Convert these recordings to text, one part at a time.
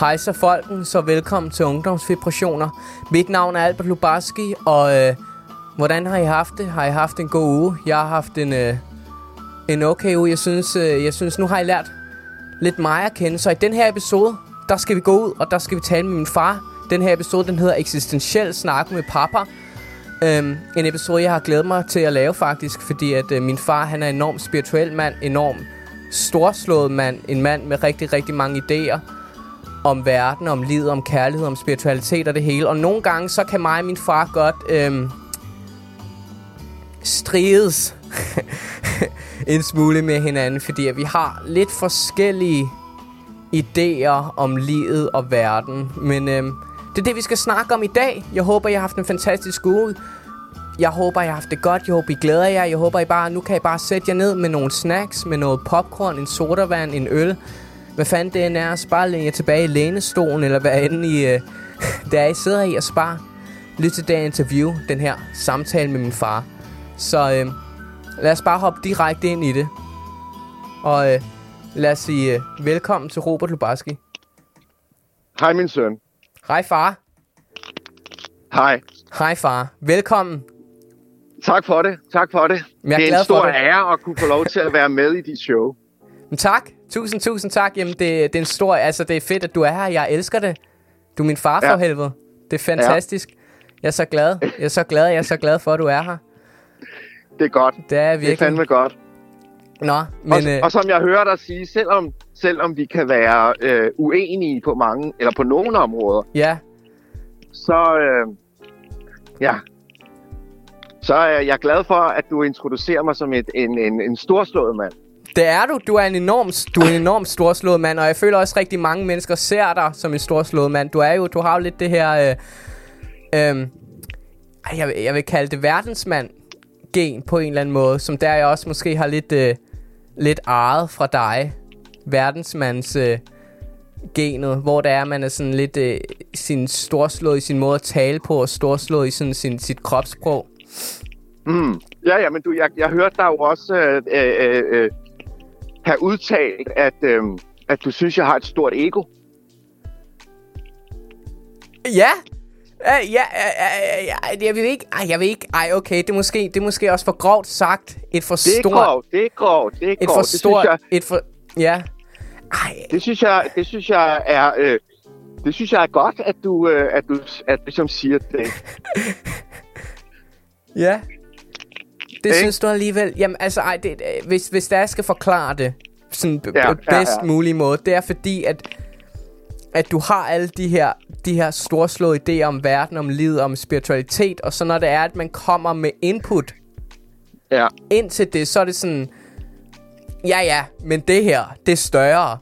Hej så folken, så velkommen til Ungdomsvibrationer. Mit navn er Albert Lubarski, og hvordan har I haft det? Har I haft en god uge? Jeg har haft en okay uge. Jeg synes, nu har I lært lidt mig at kende. Så i den her episode, der skal vi gå ud, og der skal vi tale med min far. Den her episode, den hedder Eksistentiel snak med pappa. En episode, jeg har glædet mig til at lave faktisk, fordi at min far, han er enormt spirituel mand, enormt storslået mand, en mand med rigtig, rigtig mange idéer om verden, om livet, om kærlighed, om spiritualitet og det hele. Og nogle gange, så kan mig og min far godt strides en smule med hinanden, fordi at vi har lidt forskellige idéer om livet og verden. Men det er det, vi skal snakke om i dag. Jeg håber, I har haft en fantastisk uge. Jeg håber, I har haft det godt. Jeg håber, I glæder jer. Jeg håber, nu kan I bare sætte jer ned med nogle snacks, med noget popcorn, en sodavand, en øl. Hvad fanden det end er. Så bare læn jer tilbage i lænestolen, eller hvad end I, der I sidder i, og spar lidt til det interview, den her samtale med min far. Så lad os bare hoppe direkte ind i det. Og lad os sige velkommen til Robert Lubarsky. Hej min søn. Hej far. Hej. Hej far. Velkommen. Tak for det. Tak for det. Jeg det er en stor ære at kunne få lov til at være med i dit show. Men tak. Tusind tak. Jamen det er en stor, altså det er fedt at du er her. Jeg elsker det. Du er min far for helvede. Det er fantastisk. Ja. Jeg er så glad for at du er her. Det er godt. Det er virkelig. Det er fandme godt. Nå, men og som jeg hører dig sige, selvom vi kan være uenige på mange eller på nogle områder. Ja. Så så er jeg glad for at du introducerer mig som en storslået mand. Det er du. Du er en enormt storslået mand, og jeg føler også rigtig mange mennesker ser dig som en storslået mand. Du har jo lidt det her jeg vil kalde det verdensmand gen på en eller anden måde, som der jeg også måske har lidt arret fra dig. Verdensmands genet, hvor der er, man er sådan lidt sin storslået i sin måde at tale på, og storslået i sådan sit kropssprog. Mm. Ja, men du, jeg hørte dig jo også have udtalt, at du synes, jeg har et stort ego. Ja. Jeg vil ikke. Ej, okay, det er måske også for grovt sagt. Det er grovt. Det synes jeg er godt, at du ligesom siger det. Ja. Det synes du alligevel. Jamen altså, hvis jeg skal forklare det sådan bedst mulig måde, det er fordi at du har alle de her storslåede idéer om verden, om livet, om spiritualitet, og så når det er, at man kommer med input ind til det, så er det sådan, ja, men det her, det er større.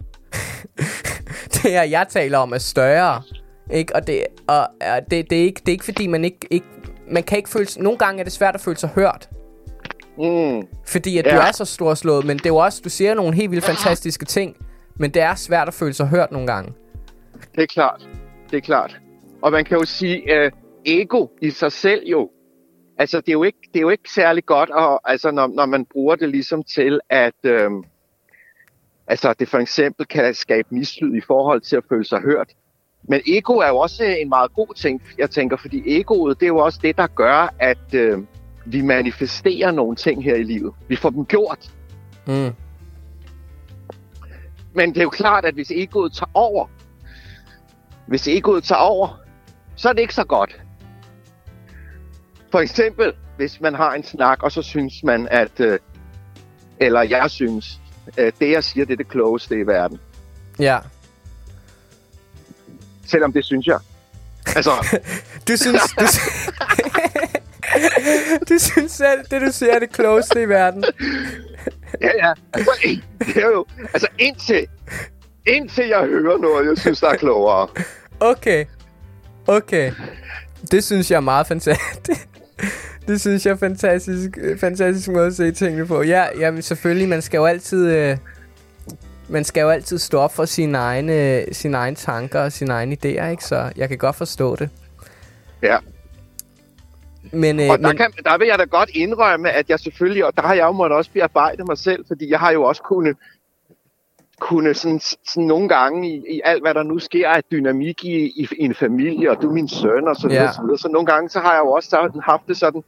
Det her, jeg taler om, er større. Ikke? Og det er ikke fordi, man ikke man kan ikke føle. Nogle gange er det svært at føle sig hørt. Mm. Fordi at du er så storslået, men det er jo også, du siger nogle helt vildt fantastiske ting, men det er svært at føle sig hørt nogle gange. Det er klart. Og man kan jo sige, ego i sig selv jo. Altså, det er jo ikke særlig godt, altså, når man bruger det ligesom til, at altså, det for eksempel kan skabe mislyd i forhold til at føle sig hørt. Men ego er jo også en meget god ting, jeg tænker, fordi egoet, det er jo også det, der gør, at vi manifesterer nogle ting her i livet. Vi får dem gjort. Mm. Men det er jo klart, at hvis egoet tager over, så er det ikke så godt. For eksempel, hvis man har en snak, og så synes man, at eller jeg synes, det jeg siger, det er det klogeste i verden. Ja. Selvom det synes jeg. Altså. Du synes selv, det du siger, er det klogeste i verden. Ja. Det er jo, altså indtil jeg hører noget, jeg synes, der er klogere. Okay. Det synes jeg er meget fantastisk. Det synes jeg er fantastisk måde at se tingene på. Ja, men selvfølgelig, man skal jo altid stå op for sine egne tanker og sine egne idéer, ikke? Så jeg kan godt forstå det. Ja. Men, der vil jeg da godt indrømme, at jeg selvfølgelig, og der har jeg jo måttet også bearbejde mig selv, fordi jeg har jo også kunnet kunne sådan nogle gange i alt, hvad der nu sker, er dynamik i en familie, og du er min søn, og så videre, yeah. Så nogle gange, så har jeg jo også haft det sådan,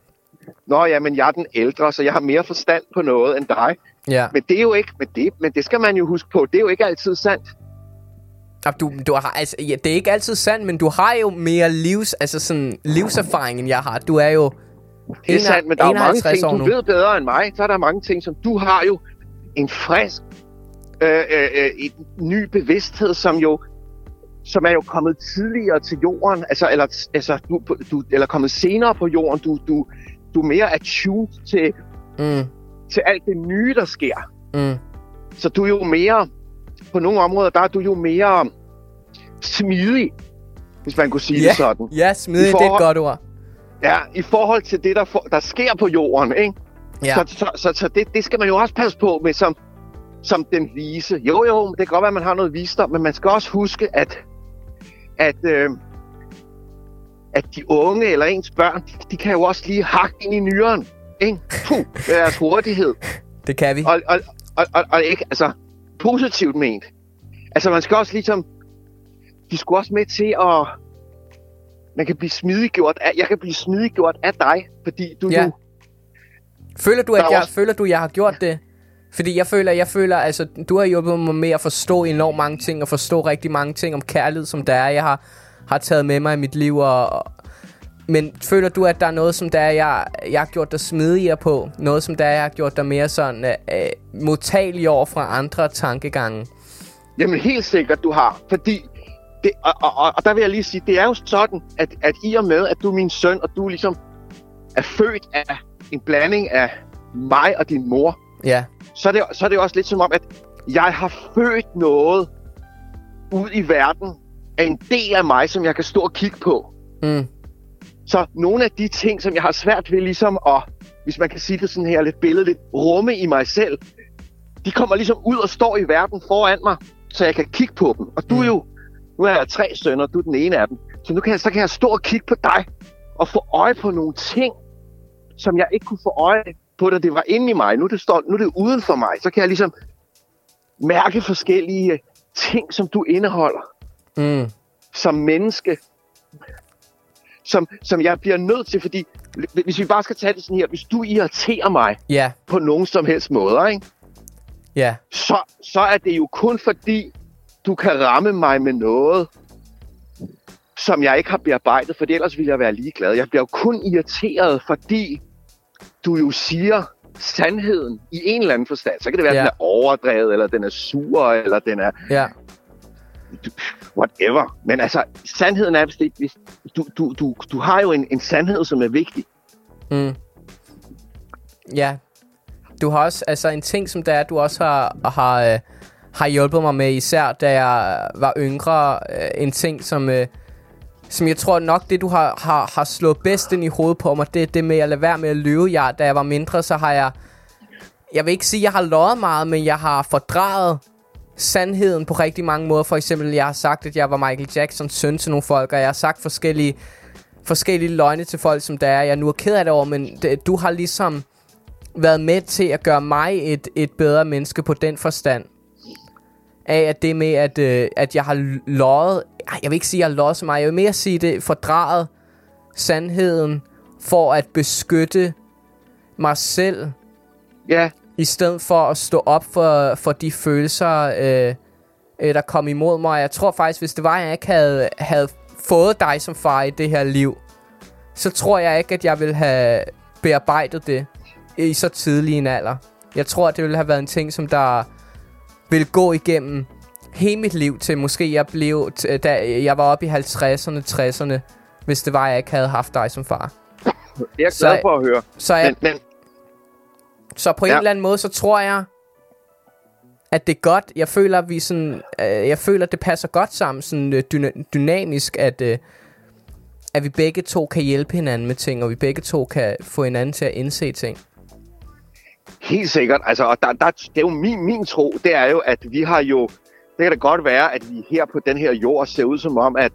nå ja, men jeg er den ældre, så jeg har mere forstand på noget end dig. Yeah. Men det er jo ikke, men det skal man jo huske på, det er jo ikke altid sandt. Du har, altså, ja, det er ikke altid sandt, men du har jo mere livserfaring, end jeg har. Du er jo det er sandt, men der er mange ting, du ved bedre end mig. Så er der mange ting, som du har jo en frisk ny bevidsthed, som er jo kommet tidligere til jorden, altså eller kommet senere på jorden. Du er mere attuned til alt det nye, der sker. Mm. Så du er jo mere på nogle områder, der er du jo mere smidig, hvis man kunne sige det sådan. Ja, smidig, det er et godt ord. Ja, i forhold til det, der sker på jorden, ikke? Ja. Så det skal man jo også passe på med som den vise. Jo, det kan godt være, at man har noget visdom, men man skal også huske, at de unge eller ens børn, de kan jo også lige hakke ind i nyeren, ikke? Puh, med deres hurtighed. Det kan vi. Og ikke, altså positivt ment. Altså, man skal også ligesom, de skulle også med til at, jeg kan blive smidiggjort af dig, fordi du nu... Føler du, jeg har gjort det? Fordi jeg føler, altså, du har hjulpet mig med at forstå enormt mange ting, og forstå rigtig mange ting om kærlighed, som der er, jeg har taget med mig i mit liv, men føler du, at der er noget, som der er, jeg har gjort dig smidigere på? Noget, som der er, jeg har gjort dig mere sådan modtagelig over fra andre tankegange? Jamen helt sikkert, du har. Fordi, det, og der vil jeg lige sige, det er jo sådan, at i og med, at du er min søn, og du ligesom er født af en blanding af mig og din mor, ja. Så er det også lidt som om, at jeg har født noget ud i verden af en del af mig, som jeg kan stå og kigge på. Mm. Så nogle af de ting, som jeg har svært ved ligesom at, hvis man kan sige det sådan her lidt billedligt, rumme i mig selv, de kommer ligesom ud og står i verden foran mig, så jeg kan kigge på dem. Og du er jo, nu har jeg 3 sønner, du er den ene af dem, så nu kan jeg stå og kigge på dig og få øje på nogle ting, som jeg ikke kunne få øje på, da det var inde i mig. Nu er det uden for mig, så kan jeg ligesom mærke forskellige ting, som du indeholder som menneske. Som jeg bliver nødt til, fordi hvis vi bare skal tage det sådan her, hvis du irriterer mig på nogen som helst måder, ikke? Yeah. Så er det jo kun fordi, du kan ramme mig med noget, som jeg ikke har bearbejdet, for ellers ville jeg være ligeglad. Jeg bliver jo kun irriteret, fordi du jo siger sandheden i en eller anden forstand. Så kan det være, at den er overdrevet, eller den er sur, eller den er... Yeah. Whatever. Men altså, sandheden er bestemt, du har jo en sandhed, som er vigtig. Mm. Ja. Du har også, altså en ting, som der er, du også har hjulpet mig med, især da jeg var yngre. En ting, som jeg tror nok, det du har slået bedst ind i hovedet på mig, det er det med at lade være med at lyve. Da jeg var mindre, så har jeg vil ikke sige, at jeg har løjet meget, men jeg har fordrejet sandheden på rigtig mange måder. For eksempel, jeg har sagt, at jeg var Michael Jacksons søn til nogle folk, og jeg har sagt forskellige løgne til folk, som der er. Jeg nu er ked af det over, men du har ligesom været med til at gøre mig et bedre menneske på den forstand. Af at det med, at jeg har løjet. Jeg vil ikke sige, at jeg har løjet så meget. Jeg vil mere sige det, fordrejet sandheden for at beskytte mig selv. Ja. Yeah. I stedet for at stå op for de følelser, der kom imod mig. Jeg tror faktisk, hvis det var, jeg ikke havde fået dig som far i det her liv, så tror jeg ikke, at jeg ville have bearbejdet det i så tidlig en alder. Jeg tror, det ville have været en ting, som der ville gå igennem hele mit liv, til måske jeg blev, da jeg var oppe i 50'erne, 60'erne, hvis det var, jeg ikke havde haft dig som far. Jeg er glad for at høre. Så på en eller anden måde, så tror jeg, at det er godt. Jeg føler, at vi sådan, jeg føler, at det passer godt sammen, sådan dynamisk, at vi begge to kan hjælpe hinanden med ting, og vi begge to kan få hinanden til at indse ting. Helt sikkert. Altså, og det er jo min tro, det er jo, at vi har jo... Det kan da godt være, at vi her på den her jord ser ud som om, at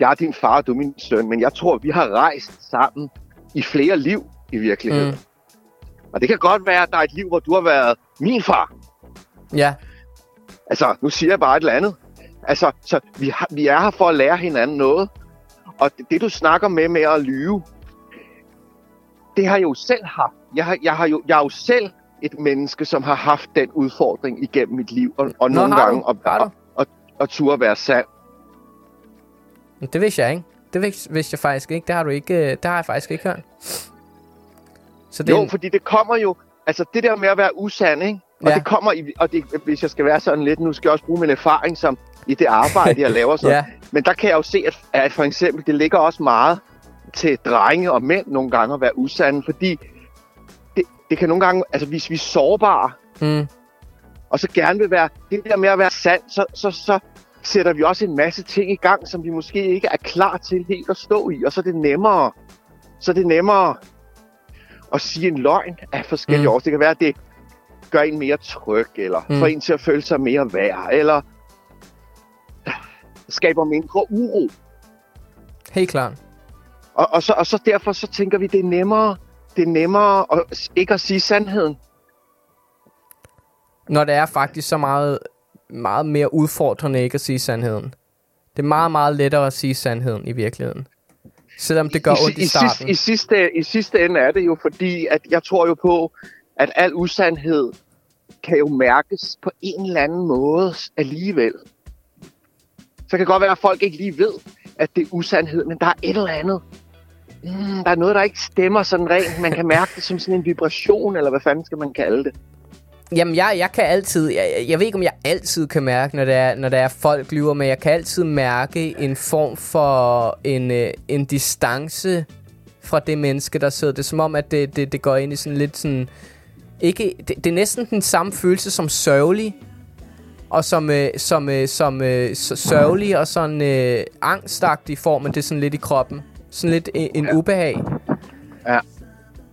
jeg er din far, og du er min søn, men jeg tror, at vi har rejst sammen i flere liv i virkeligheden. Mm. Og det kan godt være, at der er et liv, hvor du har været min far. Ja. Altså, nu siger jeg bare et eller andet. Altså, så vi er her for at lære hinanden noget. Og det du snakker med at lyve, det har jeg jo selv haft. Jeg er jo selv et menneske, som har haft den udfordring igennem mit liv. Og nogle gange at turde være sand. Det vidste jeg ikke. Det vidste jeg faktisk ikke. Det har jeg faktisk ikke hørt. Så det jo, fordi det kommer jo... Altså, det der med at være usand, ikke? Og det kommer i... Og det, hvis jeg skal være sådan lidt... Nu skal jeg også bruge min erfaring som i det arbejde, jeg laver. Så. Ja. Men der kan jeg jo se, at for eksempel... Det ligger også meget til drenge og mænd nogle gange at være usande. Fordi det kan nogle gange... Altså, hvis vi er sårbare... Og så gerne vil være... Det der med at være sand, så sætter vi også en masse ting i gang, som vi måske ikke er klar til helt at stå i. Og så er det nemmere... at sige en løgn af forskellige årsager. Det kan være, at det gør en mere tryg, eller får en til at føle sig mere værd, eller skaber mindre uro. Helt klart. Og så derfor så tænker vi, at det er nemmere at ikke at sige sandheden. Når det er faktisk så meget, meget mere udfordrende ikke at sige sandheden. Det er meget, meget lettere at sige sandheden i virkeligheden. Selvom det gør ondt i starten. I sidste ende er det jo fordi, at jeg tror jo på, at al usandhed kan jo mærkes på en eller anden måde alligevel. Så kan det godt være, at folk ikke lige ved, at det er usandhed, men der er et eller andet. Der er noget, der ikke stemmer sådan rent. Man kan mærke det som sådan en vibration, eller hvad fanden skal man kalde det? Jamen, jeg kan altid... Jeg ved ikke, om jeg altid kan mærke, når der er folk lyver, men jeg kan altid mærke en form for en distance fra det menneske, der sidder. Det er som om, at det går ind i sådan lidt sådan... Ikke, det er næsten den samme følelse som sørgelig, og som sørgelig og sådan angstagtig form, men det er sådan lidt i kroppen. Sådan lidt en ubehag. Ja.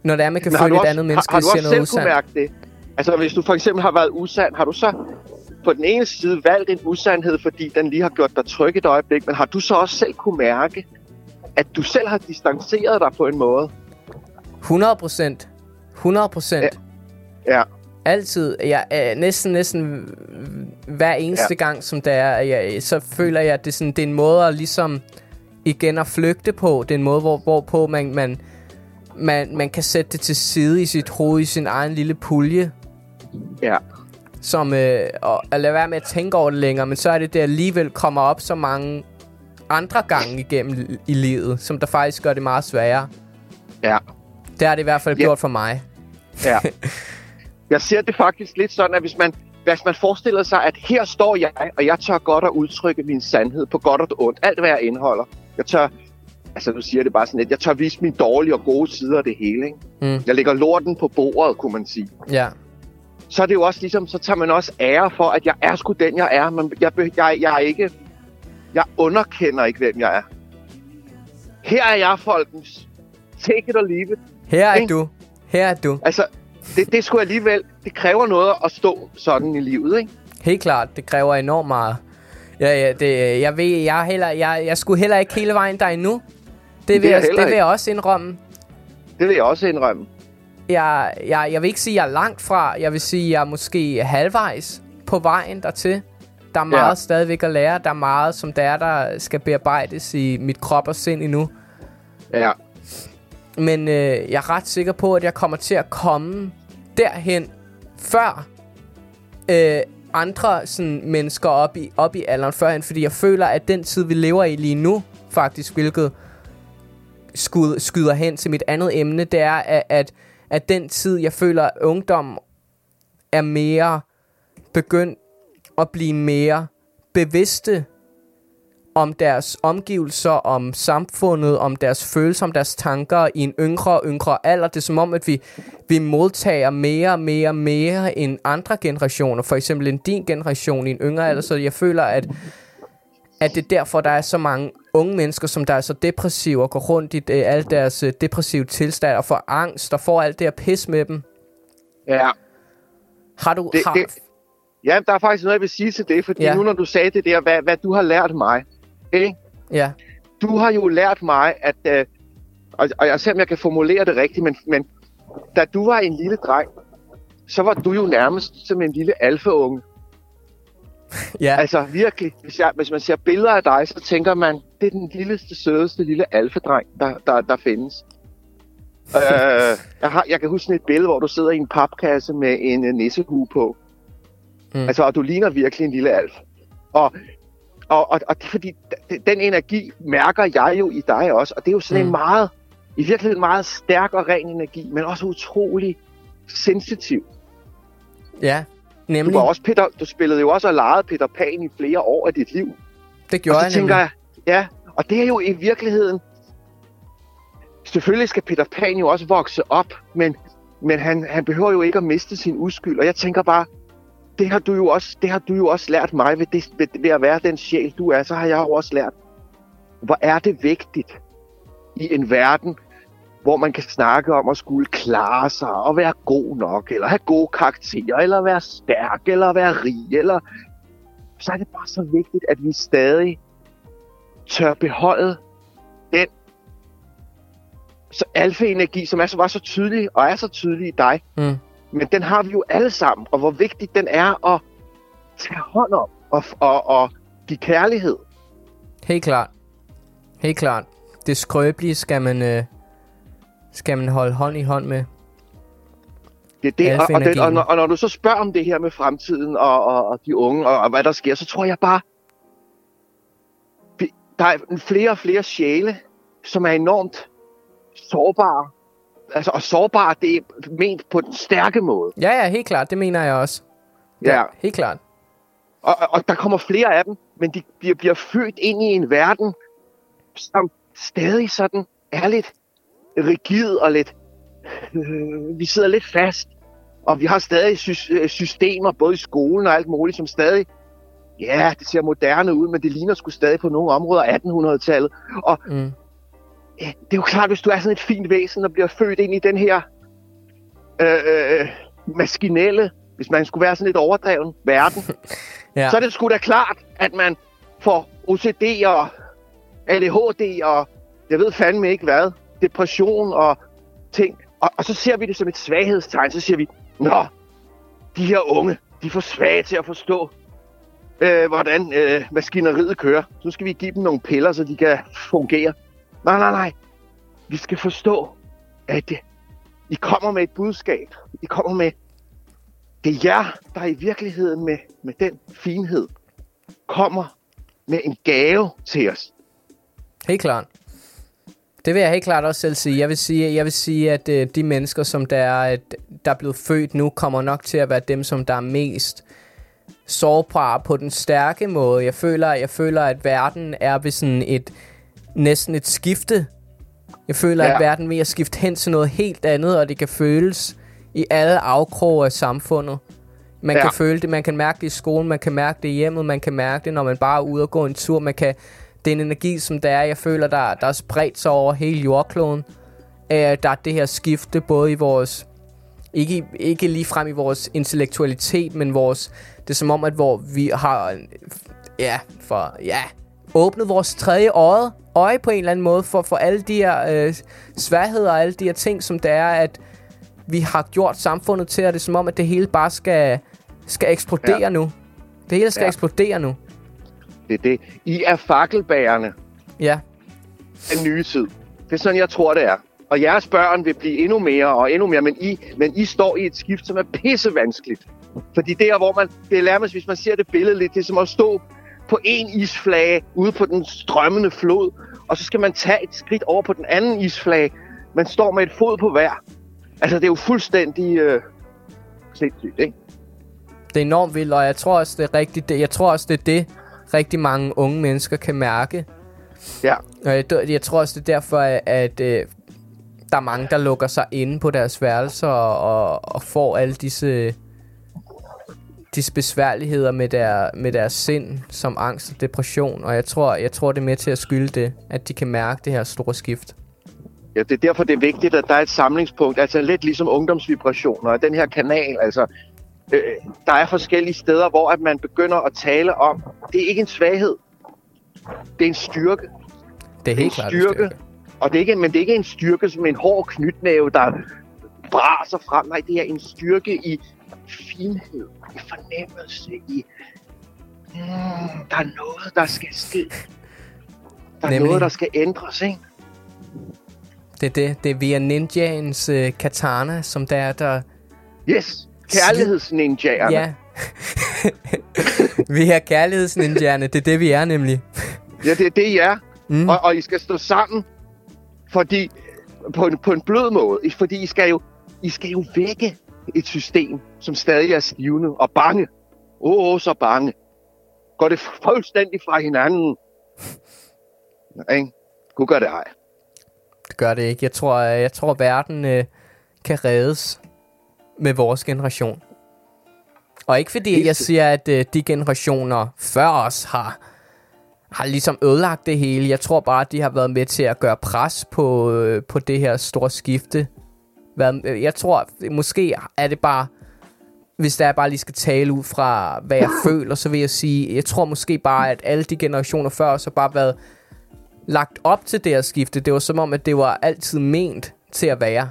Når det er, man kan føle et andet menneske, der siger noget usand. Har du også selv kunne mærke det? Altså, hvis du for eksempel har været usand, har du så på den ene side valgt en usandhed, fordi den lige har gjort dig tryg et øjeblik, men har du så også selv kunne mærke, at du selv har distanceret dig på en måde? 100%. 100%. Ja. Altid. Jeg, næsten hver eneste gang, som der er, så føler jeg, at det er en måde at ligesom igen at flygte på. Det er en måde, hvorpå man kan sætte det til side i sit hoved, i sin egen lille pulje. Ja. Som at lade være med at tænke over det længere, men så er det, der alligevel kommer op så mange andre gange igennem i livet, som der faktisk gør det meget sværere. Ja. Det har det i hvert fald gjort for mig. Ja. Jeg ser det faktisk lidt sådan, at hvis man forestiller sig, at her står jeg, og jeg tør godt at udtrykke min sandhed på godt og ondt. Alt, hvad jeg indeholder. Jeg tør... Altså, nu siger det bare sådan lidt. Jeg tør vise mine dårlige og gode sider af det hele, ikke? Jeg lægger lorten på bordet, kunne man sige. Ja. Så er det jo også ligesom, så tager man også ære for, at jeg er sgu den, jeg er. Men jeg er ikke... Jeg underkender ikke, hvem jeg er. Her er jeg, folkens. Take it or leave it. Her er du. Her er du. Altså, det skulle alligevel... Det kræver noget at stå sådan i livet, ikke? Helt klart. Det kræver enormt meget. Ja, det... Jeg ved... Jeg skulle heller ikke hele vejen der endnu. Det vil jeg også indrømme. Det vil jeg også indrømme. Jeg vil ikke sige, at jeg er langt fra. Jeg vil sige, at jeg er måske halvvejs på vejen dertil. Der er meget stadigvæk at lære. Der er meget, som der skal bearbejdes i mit krop og sind endnu. Ja. Men jeg er ret sikker på, at jeg kommer til at komme derhen, før andre sådan, mennesker op i alderen førhen. Fordi jeg føler, at den tid, vi lever i lige nu, faktisk, hvilket... skyder hen til mit andet emne, det er, at den tid, jeg føler, at ungdom er mere begyndt at blive mere bevidste om deres omgivelser, om samfundet, om deres følelser, om deres tanker i en yngre og yngre alder. Det er som om, at vi modtager mere end andre generationer, for eksempel end din generation i en yngre alder, så jeg føler, at det er derfor, der er så mange unge mennesker, som der er så depressive og går rundt i alle deres depressive tilstand og får angst og får alt det her pis med dem. Ja. Har du... Ja, der er faktisk noget, jeg vil sige til det, fordi nu når du sagde det der, hvad du har lært mig, ikke? Ja. Du har jo lært mig, at... og jeg ser, om jeg kan formulere det rigtigt, men da du var en lille dreng, så var du jo nærmest som en lille alfa-unge. Ja. Altså virkelig, hvis man ser billeder af dig, så tænker man, det er den lilleste, sødeste lille alfadreng, der findes. Jeg kan huske et billede, hvor du sidder i en papkasse med en nissehue på. Mm. Altså, og du ligner virkelig en lille alf. Og fordi den energi mærker jeg jo i dig også, og det er jo sådan en meget, i virkeligheden meget stærk og ren energi, men også utrolig sensitiv. Ja, nemlig. Du spillede jo også og legede Peter Pan i flere år af dit liv. Det gjorde jeg nemlig. Ja, og det er jo i virkeligheden... Selvfølgelig skal Peter Pan jo også vokse op, men han behøver jo ikke at miste sin uskyld. Og jeg tænker bare, det har du jo også lært mig ved at være den sjæl, du er. Så har jeg jo også lært, hvor er det vigtigt i en verden, hvor man kan snakke om at skulle klare sig og være god nok, eller have gode karakterer, eller være stærk, eller være rig. Eller... Så er det bare så vigtigt, at vi stadig tør beholde den så alfa-energi, som var så tydelig, og er så tydelig i dig. Mm. Men den har vi jo alle sammen, og hvor vigtigt den er at tage hånd om, og give kærlighed. Helt klart. Helt klart. Det skrøbelige skal man holde hånd i hånd med. Det er det, og når du så spørger om det her med fremtiden, og de unge, og hvad der sker, så tror jeg bare, der er flere og flere sjæle, som er enormt sårbare. Altså, og sårbare, det er ment på den stærke måde. Ja, helt klart. Det mener jeg også. Ja. Helt klart. Og der kommer flere af dem, men de bliver født ind i en verden, som stadig sådan er lidt rigid og lidt... vi sidder lidt fast, og vi har stadig systemer, både i skolen og alt muligt, som stadig... Ja, det ser moderne ud, men det ligner sgu stadig på nogle områder 1800-tallet. Og... Mm. Det er jo klart, hvis du er sådan et fint væsen og bliver født ind i den her maskinelle, hvis man skulle være sådan lidt overdreven verden, ja. Så er det sgu da klart, at man får OCD og ADHD og jeg ved fandme ikke hvad, depression og ting. Og så ser vi det som et svaghedstegn, så siger vi, nå, de her unge, de er for svage til at forstå, hvordan maskineriet kører. Så nu skal vi give dem nogle piller, så de kan fungere. Nej. Vi skal forstå, at I kommer med et budskab. I kommer med... Det er jer, der i virkeligheden med den finhed kommer med en gave til os. Helt klart. Det vil jeg helt klart også selv sige. Jeg vil sige, at de mennesker, som der er blevet født nu, kommer nok til at være dem, som der er mest sårbare på den stærke måde. Jeg føler, at verden er ved sådan et... Næsten et skifte. Jeg føler, at verden ved at skifte hen til noget helt andet, og det kan føles i alle afkroge af samfundet. Man kan føle det, man kan mærke det i skolen, man kan mærke det i hjemmet, man kan mærke det, når man bare er ude og gå en tur. Det er en energi, som der er, jeg føler, der er spredt sig over hele jordkloden. Der er det her skifte, både i vores... Ikke lige frem i vores intellektualitet, men vores... Det er som om, at hvor vi har... åbnet vores tredje øje på en eller anden måde for alle de her sværheder og alle de her ting, som der er, at vi har gjort samfundet til, og det er som om, at det hele bare skal eksplodere nu. Det hele skal eksplodere nu. Det er det. I er fakkelbærerne. Ja. Den nye tid. Det er sådan, jeg tror, det er. Og jeres børn vil blive endnu mere og endnu mere, men I står i et skift, som er pissevanskeligt. Fordi der, hvor man... Det er nærmest, hvis man ser det billede lidt, det er som at stå på en isflage ude på den strømmende flod, og så skal man tage et skridt over på den anden isflage. Man står med et fod på hver. Altså, det er jo fuldstændig sindssygt, ikke? Det er enormt vildt, og jeg tror også, det er rigtigt. Jeg tror også, det er det, rigtig mange unge mennesker kan mærke. Ja. Og jeg tror også, det er derfor, at der er mange, der lukker sig inde på deres værelser og får alle disse besværligheder med deres sind, som angst og depression, og jeg tror det er med til at skylde det, at de kan mærke det her store skift. Ja, det er derfor, det er vigtigt, at der er et samlingspunkt, altså lidt ligesom ungdomsvibrationer, og den her kanal, altså, der er forskellige steder, hvor at man begynder at tale om, det er ikke en svaghed, det er en styrke. Det er helt klart en styrke. Og det er ikke, men det er ikke en styrke som en hård knytnæve, der braser frem, nej, det er en styrke i finhed, i fornemmelse, i der er noget, der skal ske. Der er noget, der skal ændres, ikke? Det er det. Det er via ninjaens katana, som der er der... Yes! Kærlighedsninjagerne. Ja. Vi er kærlighedsninjagerne. Det er det, vi er nemlig. Ja, det er det, I er. Mm. Og I skal stå sammen, fordi... På en blød måde. Fordi I skal jo vække et system, som stadig er stivnet og bange. Så bange. Går det fuldstændig fra hinanden? Nej, kunne gøre det ej. Det gør det ikke. Jeg tror verden kan reddes med vores generation. Og ikke fordi jeg siger, at de generationer før os har ligesom ødelagt det hele. Jeg tror bare, at de har været med til at gøre pres på det her store skifte. Jeg tror, måske er det bare... Hvis der jeg bare lige skal tale ud fra, hvad jeg føler, så vil jeg sige... Jeg tror måske bare, at alle de generationer før os har bare været lagt op til det her skifte. Det var som om, at det var altid ment til at være.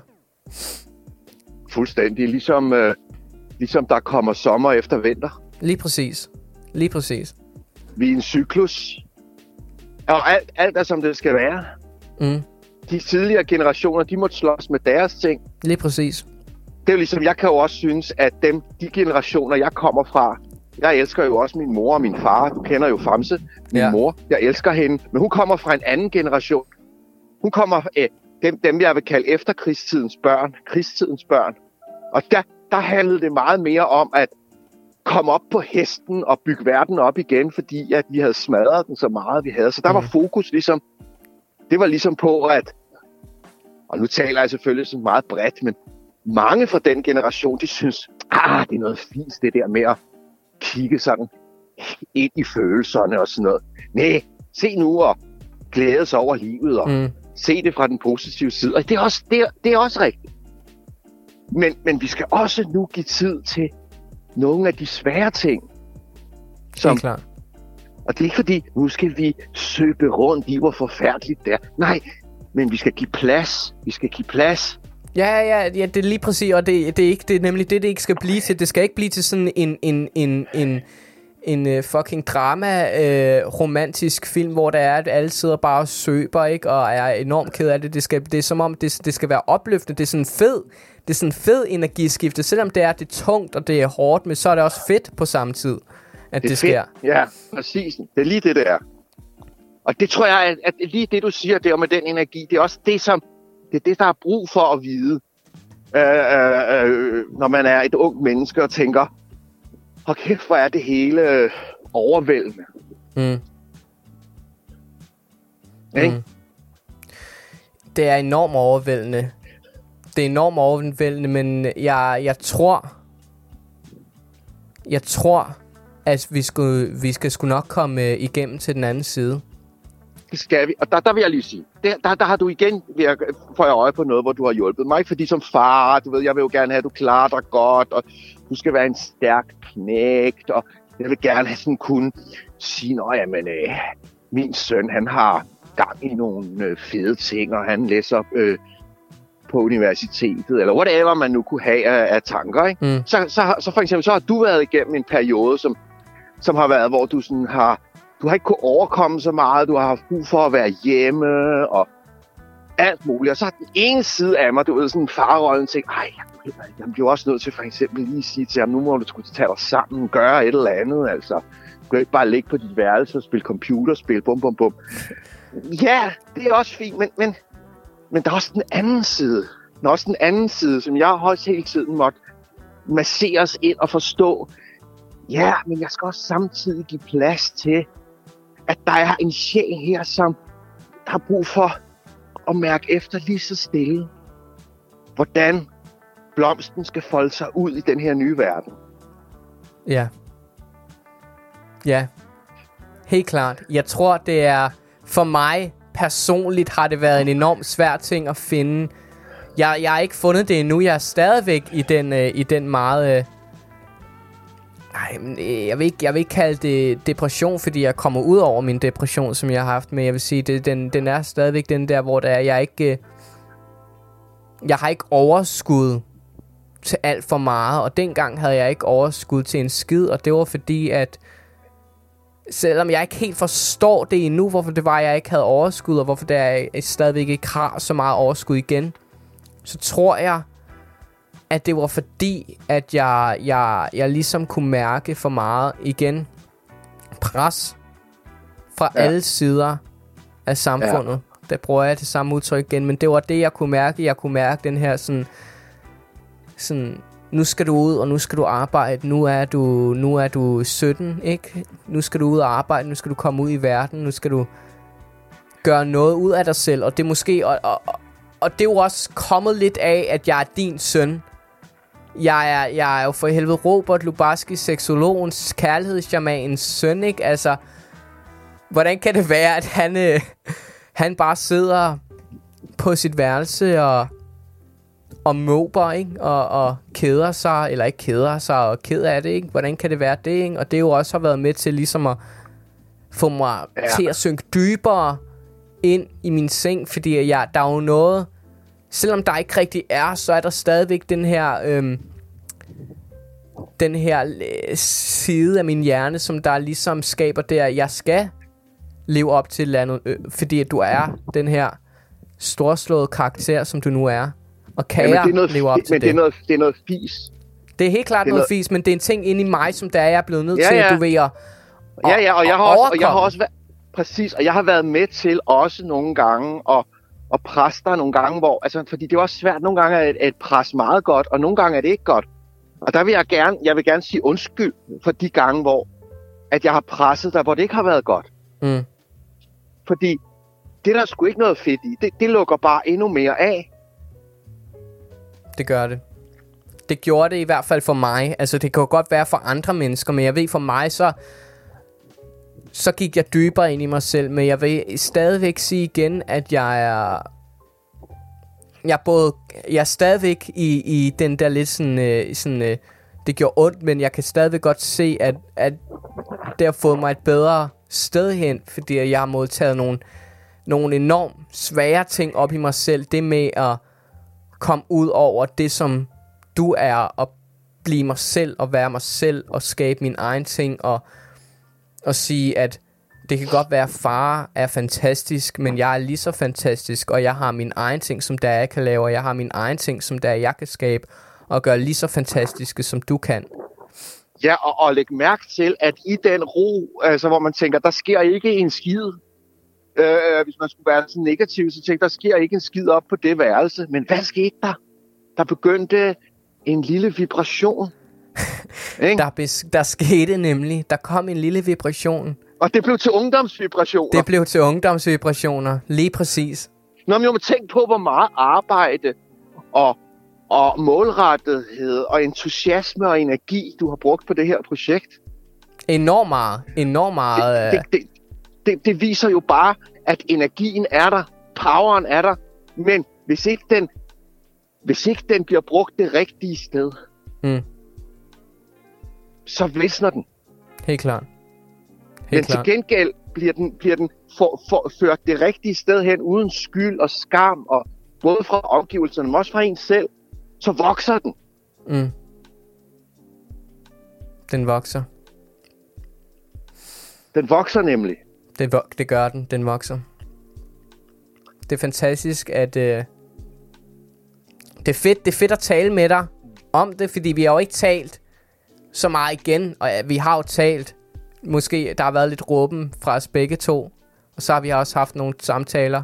Fuldstændig. Ligesom der kommer sommer efter vinter. Lige præcis. Lige præcis. Vi er en cyklus. Og alt er, som det skal være. Mm. De tidligere generationer, de måtte slås med deres ting. Lige præcis. Det er jo ligesom, jeg kan jo også synes, at de generationer, jeg kommer fra... Jeg elsker jo også min mor og min far. Du kender jo Famse, min mor. Jeg elsker hende. Men hun kommer fra en anden generation. Hun kommer dem, jeg vil kalde efterkrigstidens børn. Krigstidens børn. Og der handlede det meget mere om, at komme op på hesten og bygge verden op igen, fordi at vi havde smadret den så meget, vi havde. Så der var fokus ligesom... Det var ligesom på, at... Og nu taler jeg selvfølgelig sådan meget bredt, men mange fra den generation, de synes, det er noget fint, det der med at kigge sådan ind i følelserne og sådan noget. Næh, se nu og glæde sig over livet og se det fra den positive side. Og det er også rigtigt. Men vi skal også nu give tid til nogle af de svære ting. Som, det er klart. Og det er ikke fordi, nu skal vi søbe rundt i, hvor forfærdeligt det er. Nej, men vi skal give plads. Vi skal give plads. Ja, det er lige præcis, og det er nemlig det ikke skal blive til. Det skal ikke blive til sådan en fucking drama-romantisk film, hvor der er, at alle sidder bare og søber, ikke? Og er enormt ked af det. Det er som om, det skal være opløftende. Det er sådan fed energiskifte. Selvom det er tungt, og det er hårdt, men så er det også fedt på samme tid, at det sker. Ja, præcis. Det er lige det, det er. Og det tror jeg, at lige det, du siger der med den energi, det er også det, som... Det er det, der er brug for at vide, når man er et ung menneske og tænker, hold kæft, hvor er det hele overvældende. Mm. Ikke? Mm. Det er enormt overvældende. Men jeg tror, at vi skal nok komme igennem til den anden side. Skal vi. Og der vil jeg lige sige, der har du igen, får jeg øje på noget, hvor du har hjulpet mig, fordi som far, du ved, jeg vil jo gerne have, at du klarer dig godt, og du skal være en stærk knægt, og jeg vil gerne have sådan kunne sige, min søn, han har gang i nogle fede ting, og han læser på universitetet, eller whatever man nu kunne have af tanker, ikke? Mm. Så for eksempel, så har du været igennem en periode, som har været, hvor du sådan du har ikke kunnet overkomme så meget, du har haft brug for at være hjemme og alt muligt. Og så har den ene side af mig, du ved, sådan farrollen tænkt, jeg bliver også nødt til for eksempel lige at sige til ham, nu må du skulle tage dig sammen, gøre et eller andet, altså. Du kan ikke bare ligge på dit værelse og spille computerspil, bum bum bum. Ja, det er også fint, men der er også den anden side. Der er også den anden side, som jeg også hele tiden måtte masseres ind og forstå. Ja, men jeg skal også samtidig give plads til, at der er en sjæl her, som har brug for at mærke efter lige så stille, hvordan blomsten skal folde sig ud i den her nye verden. Ja. Ja. Helt klart. Jeg tror, det er... For mig personligt har det været en enormt svær ting at finde. Jeg har ikke fundet det endnu. Jeg er stadigvæk i den meget... Nej, jeg vil ikke kalde det depression, fordi jeg kommer ud over min depression, som jeg har haft, men jeg vil sige, den er stadigvæk den der, hvor der er, jeg har ikke overskud til alt for meget, og dengang havde jeg ikke overskud til en skid, og det var fordi, at Selvom jeg ikke helt forstår det endnu, hvorfor det var, jeg ikke havde overskud, og hvorfor jeg stadigvæk ikke har så meget overskud igen, så tror jeg, at det var fordi, at jeg ligesom kunne mærke for meget igen. Pres fra alle sider af samfundet. Ja. Der bruger jeg det samme udtryk igen, men det var det, jeg kunne mærke. Jeg kunne mærke den her sådan nu skal du ud, og nu skal du arbejde. Nu er du 17, ikke? Nu skal du ud og arbejde. Nu skal du komme ud i verden. Nu skal du gøre noget ud af dig selv. Og det måske... Og det er jo også kommet lidt af, at jeg er din søn. Jeg er jo for helvede Robert Lubarsky, seksologens, kærlighedsjamanens søn, ikke? Altså, hvordan kan det være, at han bare sidder på sit værelse og måber, ikke? Og keder sig, eller ikke keder sig, og ked af det, ikke? Hvordan kan det være det, ikke? Og det er jo også har været med til ligesom at få mig til at synke dybere ind i min seng, fordi der er jo noget, selvom der ikke rigtig er, så er der stadigvæk den her side af min hjerne, som der ligesom skaber det, at jeg skal leve op til landet, fordi at du er den her storslåede karakter, som du nu er, og kan jeg leve op til det. Men det er noget fis. Det er helt klart noget fis, men det er en ting inde i mig, som der jeg er blevet nødt til, at du ved at og jeg har også været præcis, og jeg har været med til også nogle gange at presse dig nogle gange, hvor, altså, fordi det er også svært nogle gange at presse meget godt, og nogle gange er det ikke godt. Og der vil jeg vil gerne sige undskyld for de gange, hvor at jeg har presset dig, hvor det ikke har været godt. Mm. Fordi det der er sgu ikke noget fedt i, det lukker bare endnu mere af. Det gør det. Det gjorde det i hvert fald for mig. Altså det kan godt være for andre mennesker, men jeg ved for mig så gik jeg dybere ind i mig selv, men jeg vil stadigvæk sige igen, at jeg er stadigvæk i den der lidt sådan det gjorde ondt, men jeg kan stadigvæk godt se, at det har fået mig et bedre sted hen, fordi jeg har modtaget nogle enormt svære ting op i mig selv, det med at komme ud over det, som du er, og blive mig selv, og være mig selv, og skabe min egen ting, og sige, at det kan godt være, at far er fantastisk, men jeg er lige så fantastisk, og jeg har min egen ting, som der jeg kan lave, og jeg har min egen ting, som der jeg kan skabe, og gøre lige så fantastiske, som du kan. Ja, og læg mærke til, at i den ro, altså, hvor man tænker, der sker ikke en skid. Hvis man skulle være sådan negativ, så tænker der sker ikke en skid op på det værelse. Men hvad skete der? Der begyndte en lille vibration. Der skete nemlig. Der kom en lille vibration. Og det blev til ungdomsvibrationer. Det blev til ungdomsvibrationer, lige præcis. Nå, men jo, tænk på, hvor meget arbejde og målrettethed og entusiasme og energi, du har brugt på det her projekt. Enormt meget. Det viser jo bare, at energien er der, poweren er der, men hvis ikke den bliver brugt det rigtige sted, så visner den. Helt klart. Men til gengæld bliver den ført det rigtige sted hen, uden skyld og skam, og både fra omgivelserne, men også fra en selv, så vokser den. Mm. Den vokser. Den vokser nemlig. Det gør den. Den vokser. Det er fantastisk, at... Det er fedt at tale med dig om det, fordi vi har jo ikke talt så meget igen, og vi har jo talt, måske der har været lidt råben fra os begge to, og så har vi også haft nogle samtaler,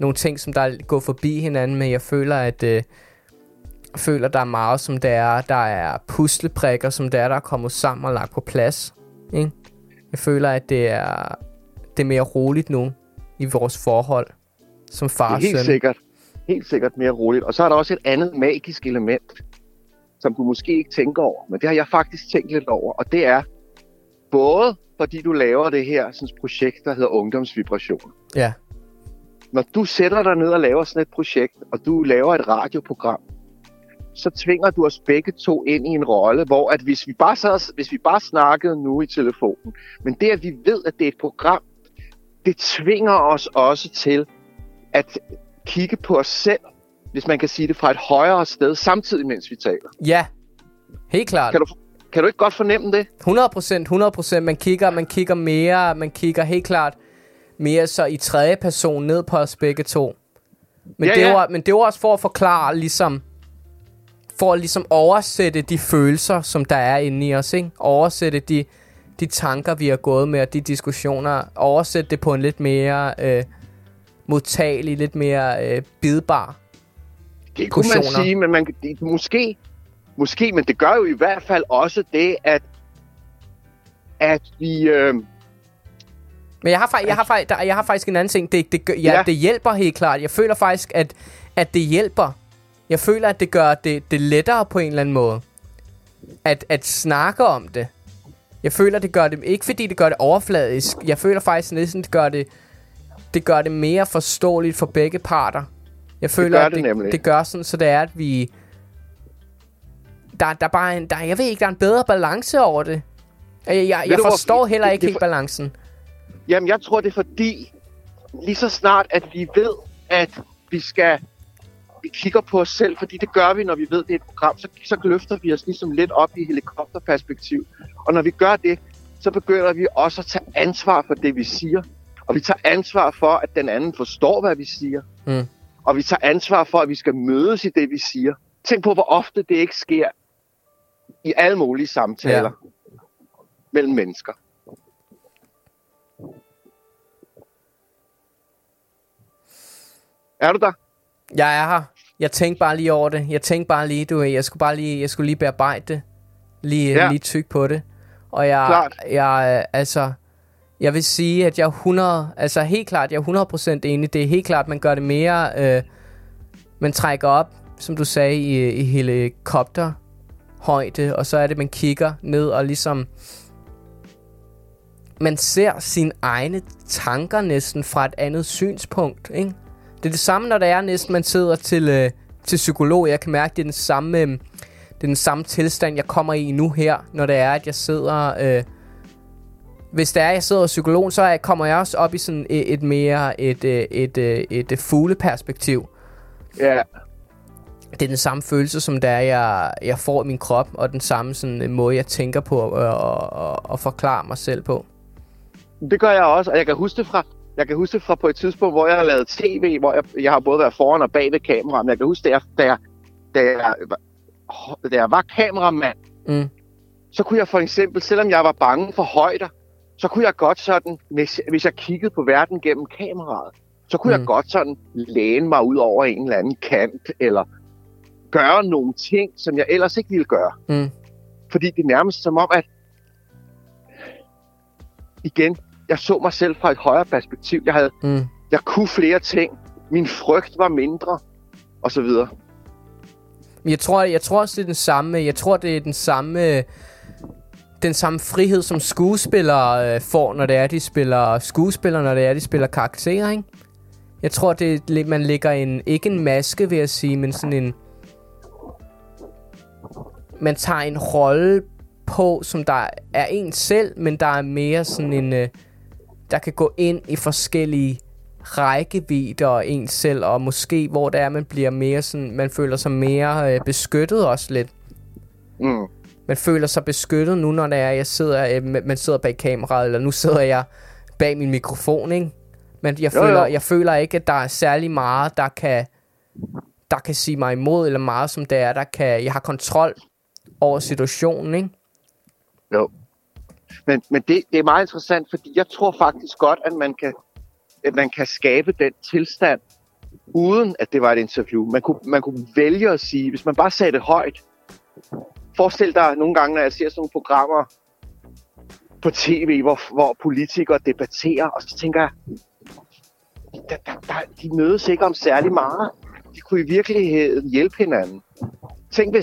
nogle ting, som der går forbi hinanden, men jeg føler, at der er meget, som der er pusleprikker, som der er kommet sammen og lagt på plads, ikke? Jeg føler, at det er mere roligt nu i vores forhold, som far og søn. Helt sikkert mere roligt, og så er der også et andet magisk element, som du måske ikke tænker over, men det har jeg faktisk tænkt lidt over, og det er både fordi du laver det her sådan et projekt, der hedder Ungdomsvibrationer. Ja. Når du sætter dig ned og laver sådan et projekt, og du laver et radioprogram, så tvinger du os begge to ind i en rolle, hvor at hvis vi bare snakkede nu i telefonen, men det at vi ved, at det er et program, det tvinger os også til at kigge på os selv, hvis man kan sige det, fra et højere sted, samtidig mens vi taler. Ja, helt klart. Kan du, Kan du ikke godt fornemme det? 100%. Man kigger mere. Man kigger helt klart mere så i tredje person ned på os begge to. Men, ja, det, ja. Men det var også for at forklare ligesom... For at ligesom oversætte de følelser, som der er inde i os, ikke? Oversætte de tanker, vi har gået med, og de diskussioner. Oversætte det på en lidt mere modtagelig, lidt mere bidbar. Det kunne man sige, men man, det, måske, men det gør jo i hvert fald også det, at vi... Men jeg har faktisk en anden ting. Det hjælper helt klart. Jeg føler faktisk, at det hjælper. Jeg føler, at det gør det lettere på en eller anden måde. At snakke om det. Jeg føler, det gør det... Ikke fordi det gør det overfladisk. Jeg føler faktisk næsten, det gør det mere forståeligt for begge parter. Jeg føler, det gør sådan, så det er, at vi... Der er en bedre balance over det. Jeg forstår heller ikke helt balancen. Jamen, jeg tror, det er fordi... Lige så snart, at vi ved, at vi skal... Vi kigger på os selv, fordi det gør vi, når vi ved, det er et program. Så løfter vi os ligesom lidt op i helikopterperspektiv. Og når vi gør det, så begynder vi også at tage ansvar for det, vi siger. Og vi tager ansvar for, at den anden forstår, hvad vi siger. Mm. Og vi tager ansvar for, at vi skal mødes i det, vi siger. Tænk på, hvor ofte det ikke sker i alle mulige samtaler mellem mennesker. Er du der? Jeg er her. Jeg tænkte bare lige over det. Jeg skulle lige bearbejde det. Lige tyk på det. Og jeg vil sige, at jeg er 100... Altså helt klart, jeg er 100% enig. Det er helt klart, man gør det mere... man trækker op, som du sagde, i helikopterhøjde. Og så er det, man kigger ned og ligesom... Man ser sine egne tanker næsten fra et andet synspunkt, ikke? Det er det samme, når der er næsten, man sidder til psykolog. Jeg kan mærke, det er den samme tilstand, jeg kommer i nu her, når det er, at jeg sidder... Hvis det er, jeg sidder hos psykologen, så kommer jeg også op i sådan et mere et fugleperspektiv. Ja. Det er den samme følelse, som der jeg får i min krop, og den samme sådan, måde, jeg tænker på og forklarer mig selv på. Det gør jeg også, og jeg kan huske det fra... Jeg kan huske det fra på et tidspunkt, hvor jeg har lavet tv, hvor jeg har både været foran og bag ved kamera, men jeg kan huske, da jeg var kameramand, så kunne jeg for eksempel, selvom jeg var bange for højder, så kunne jeg godt sådan, hvis jeg kiggede på verden gennem kameraet, så kunne jeg godt sådan læne mig ud over en eller anden kant, eller gøre nogle ting, som jeg ellers ikke ville gøre. Mm. Fordi det er nærmest som om, at igen, jeg så mig selv fra et højere perspektiv. Jeg kunne flere ting. Min frygt var mindre og så videre. Jeg tror også det er den samme. Jeg tror det er den samme frihed som skuespillere får, når det er de spiller skuespillere, når det er de spiller karakterer, ikke? Jeg tror det man lægger ikke en maske, vil jeg sige, men sådan en man tager en rolle på, som der er en selv, men der er mere sådan en der kan gå ind i forskellige rækkevidder og en selv, og måske hvor der er, man bliver mere sådan, man føler sig mere beskyttet også lidt. Mm. Man føler sig beskyttet nu, når der er, man sidder bag kameraet, eller nu sidder jeg bag min mikrofon, ikke? Men jeg føler ikke, at der er særlig meget, der kan sige mig imod, eller meget som der er, jeg har kontrol over situationen, ikke? Jo. Men det er meget interessant, fordi jeg tror faktisk godt, at man kan skabe den tilstand, uden at det var et interview. Man kunne vælge at sige, hvis man bare sagde det højt. Forestil dig nogle gange, når jeg ser sådan nogle programmer på tv, hvor politikere debatterer, og så tænker jeg, de mødes ikke om særlig meget. De kunne i virkeligheden hjælpe hinanden. Tænk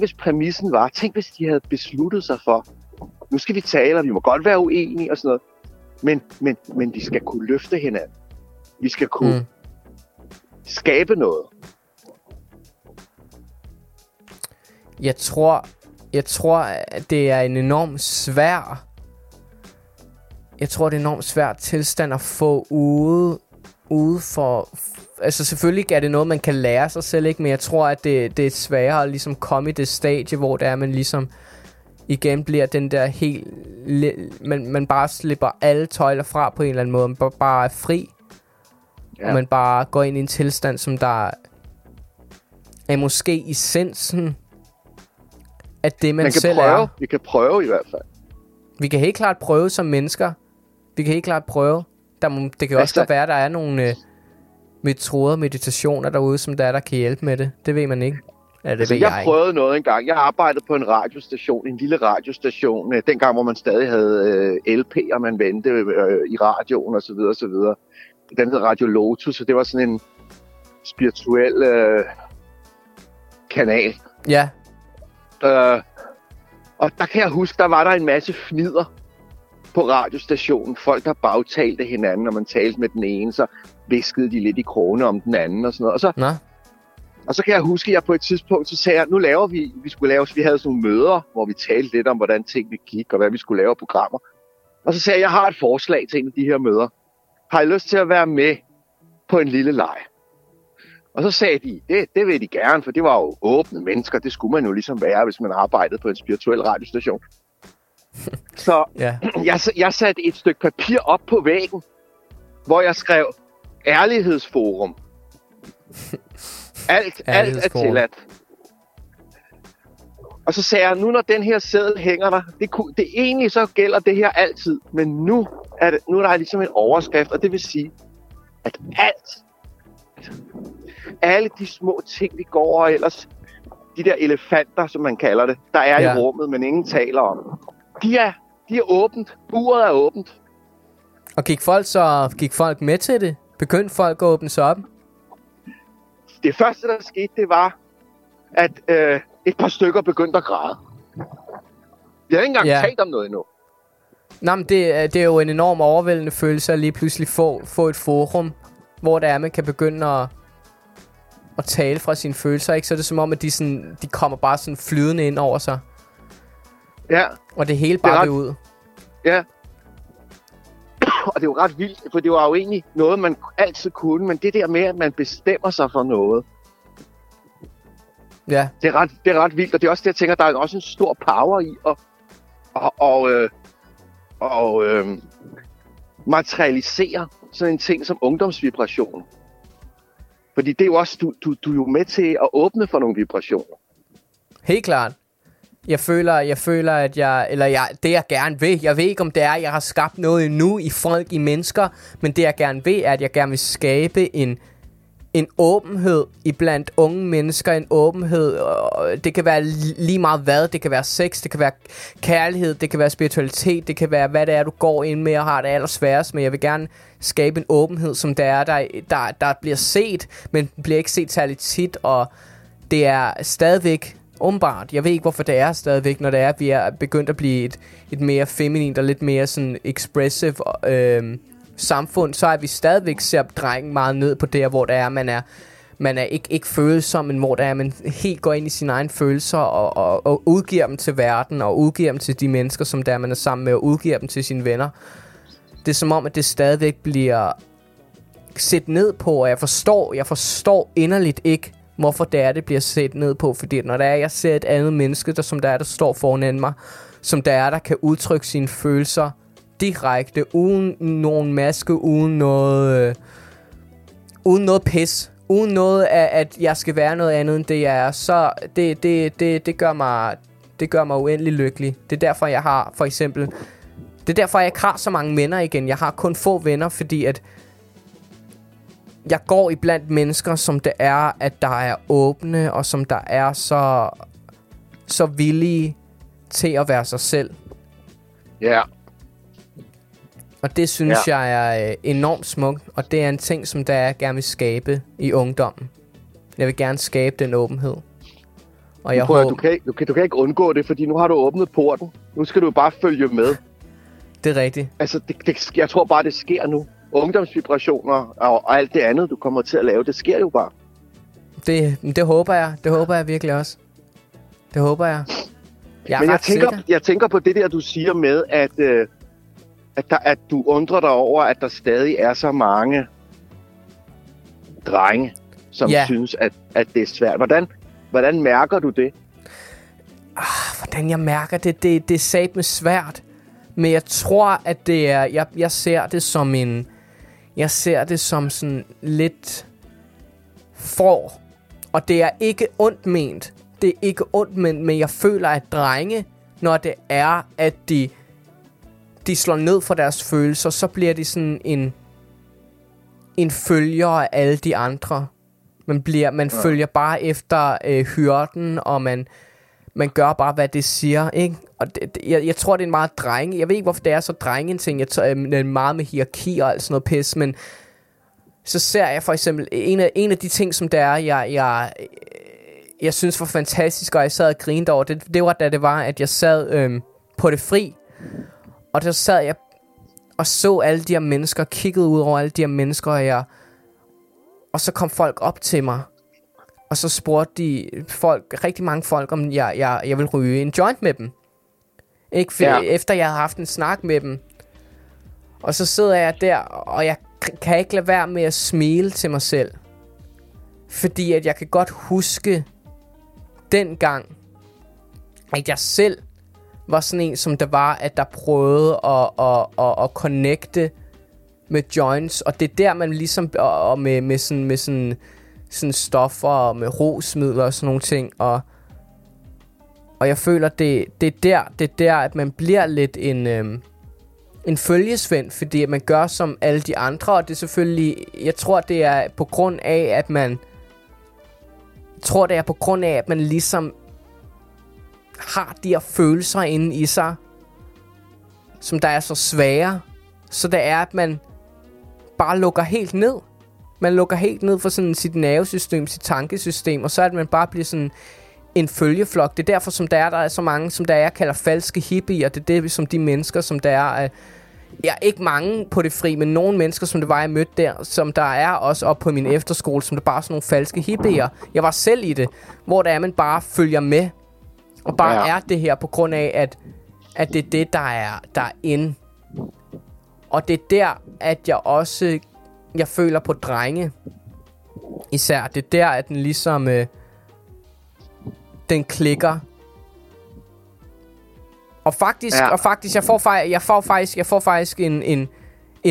hvis præmissen var, hvis de havde besluttet sig for, nu skal vi tale, og vi må godt være uenige og sådan noget, men vi skal kunne løfte hinanden. Vi skal kunne skabe noget. Jeg tror, at det er en enormt svær... Jeg tror, det er en enormt svær tilstand at få ude for... Altså selvfølgelig er det noget, man kan lære sig selv, ikke? Men jeg tror, at det er sværere at ligesom komme i det stadie, hvor det er, man ligesom igen bliver den der helt... Man bare slipper alle tøjler fra på en eller anden måde. Man bare er fri. Ja. Og man bare går ind i en tilstand, som der er måske i essensen af det, man selv prøve. Er. Vi kan prøve i hvert fald. Vi kan helt klart prøve som mennesker. Vi kan helt klart prøve. Det kan også være, at der er nogle metoder, meditationer derude, som der kan hjælpe med det. Det ved man ikke. Ja, altså, jeg prøvede noget engang. Jeg arbejdede på en radiostation, en lille radiostation, dengang, hvor man stadig havde LP'er, man vendte i radioen osv. osv. Den hed Radio Lotus, og det var sådan en spirituel kanal. Ja. Og der kan jeg huske, der var der en masse fnider på radiostationen. Folk, der bagtalte hinanden, når man talte med den ene, så viskede de lidt i krogene om den anden og sådan noget. Og så... Nå. Og så kan jeg huske, at jeg på et tidspunkt, så sagde jeg, nu laver vi havde sådan nogle møder, hvor vi talte lidt om, hvordan tingene gik, og hvad vi skulle lave af programmer. Og så sagde jeg, jeg har et forslag til en af de her møder. Har I lyst til at være med på en lille leg? Og så sagde de, det vil de gerne, for det var jo åbne mennesker. Det skulle man jo ligesom være, hvis man arbejdede på en spirituel radiostation. Så yeah. jeg satte et stykke papir op på væggen, hvor jeg skrev, ærlighedsforum. Alt er tilladt. Og så sagde jeg, nu når den her seddel hænger der, det egentlig så gælder det her altid, men nu er der ligesom en overskrift, og det vil sige, at alle de små ting, vi går og ellers, de der elefanter, som man kalder det, der er i rummet, men ingen taler om, de er åbent, buret er åbent. Og gik folk med til det? Begyndte folk at åbne sig op? Det første, der skete, det var, at et par stykker begyndte at græde. Jeg har ikke engang talt om noget endnu. Nej, men det er jo en enorm overvældende følelse at lige pludselig få et forum, hvor der er, man kan begynde at tale fra sine følelser. Ikke? Så er det som om, at de kommer bare sådan flydende ind over sig. Ja. Og det hele bare vil ud. Ja. Og det er jo ret vildt, for det var jo egentlig noget, man altid kunne, men det der med, at man bestemmer sig for noget. Ja. Det er ret vildt, og det er også det, jeg tænker, der er også en stor power i at materialisere sådan en ting som ungdomsvibration. Fordi det er jo også, du er jo med til at åbne for nogle vibrationer. Helt klart. Jeg føler, at det jeg gerne vil. Jeg ved ikke, om det er, at jeg har skabt noget endnu i folk, i mennesker. Men det jeg gerne vil, er, at jeg gerne vil skabe en åbenhed i blandt unge mennesker. En åbenhed. Og det kan være lige meget hvad. Det kan være sex, det kan være kærlighed, det kan være spiritualitet. Det kan være, hvad det er, du går ind med og har det allersværest. Men jeg vil gerne skabe en åbenhed, som det er, der bliver set. Men bliver ikke set særligt tit. Og det er stadigvæk... åbenbart. Jeg ved ikke, hvorfor det er stadigvæk, når det er, at vi er begyndt at blive et mere feminint og lidt mere sådan expressive samfund, så er vi stadigvæk ser drengen meget ned på det, hvor det er, man er ikke følsom, men hvor det er, man helt går ind i sine egne følelser og udgiver dem til verden, og udgiver dem til de mennesker, som der man er sammen med, og udgiver dem til sine venner. Det er som om, at det stadigvæk bliver set ned på, og jeg forstår inderligt ikke, hvorfor det er, det bliver set ned på. Fordi når der er, jeg ser et andet menneske, der står foran mig, som der er, der kan udtrykke sine følelser direkte, uden nogen maske, uden noget pis, uden noget af, at jeg skal være noget andet, end det jeg er, så det gør mig uendelig lykkelig. Det er derfor, jeg har for eksempel... Det er derfor, jeg ikke har så mange venner igen. Jeg har kun få venner, fordi at... jeg går i blandt mennesker, som det er, at der er åbne, og som der er så villige til at være sig selv. Ja. Yeah. Og det synes jeg er enormt smukt, og det er en ting, som der jeg gerne vil skabe i ungdommen. Jeg vil gerne skabe den åbenhed. Og jeg håber... Du kan ikke undgå det, fordi nu har du åbnet porten. Nu skal du bare følge med. Det er rigtigt. Altså, jeg tror bare, det sker nu. Ungdomsvibrationer og alt det andet, du kommer til at lave, det sker jo bare. Det håber jeg. Det håber jeg virkelig også. Det håber jeg. Jeg tænker på det der, du siger med, at du undrer dig over, at der stadig er så mange drenge, som synes, at det er svært. Hvordan mærker du det? hvordan jeg mærker det. Det er satme svært. Men jeg tror, at det er... Jeg ser det som en... Jeg ser det som sådan lidt... får. Og det er ikke ondt ment. Det er ikke ondt ment, men jeg føler, at drenge, når det er, at de slår ned for deres følelser, så bliver de sådan en følger af alle de andre. Man følger bare efter hyrden, og man gør bare, hvad det siger, ikke? Og jeg tror, det er en meget drenge. Jeg ved ikke, hvorfor det er så drenge en ting. Jeg tror meget med hierarki og alt sådan noget pis, men så ser jeg for eksempel en af de ting, som der er, jeg synes var fantastisk, og jeg sad og grinede over. Det var, da det var, at jeg sad på Det Fri, og der sad jeg og så alle de her mennesker, kiggede ud over alle de her mennesker, og så kom folk op til mig, og så spurgte de rigtig mange folk, om jeg ville ryge en joint med dem. Ikke? For, efter jeg havde haft en snak med dem. Og så sidder jeg der, og jeg kan ikke lade være med at smile til mig selv. Fordi at jeg kan godt huske dengang, at jeg selv var sådan en, som der var, at der prøvede at connecte med joints. Og det er der, man ligesom... Og med sådan stoffer og med rusmidler og sådan nogle ting. Og jeg føler, det er der, at man bliver lidt en følgesvend, fordi man gør som alle de andre, og det er selvfølgelig, jeg tror, det er på grund af, at man ligesom har de her følelser inde i sig, som der er så svære, så det er, at man bare lukker helt ned. Man lukker helt ned for sådan sit nervesystem, sit tankesystem, og så at man bare bliver sådan en følgeflok. Det er derfor, som der er så mange, som der er, kalder falske hippier. Det er det, som de mennesker, som der er... Ja, ikke mange på Det Fri, men nogle mennesker, som det var, jeg mødte der, som der er også oppe på min efterskole, som der bare er sådan nogle falske hippier. Jeg var selv i det, hvor der er, man bare følger med. Og bare er det her, på grund af, at det er det, der er inde. Og det er der, at jeg også... Jeg føler på drenge. Især. Det er der, at den ligesom... den klikker. Og faktisk, jeg får faktisk en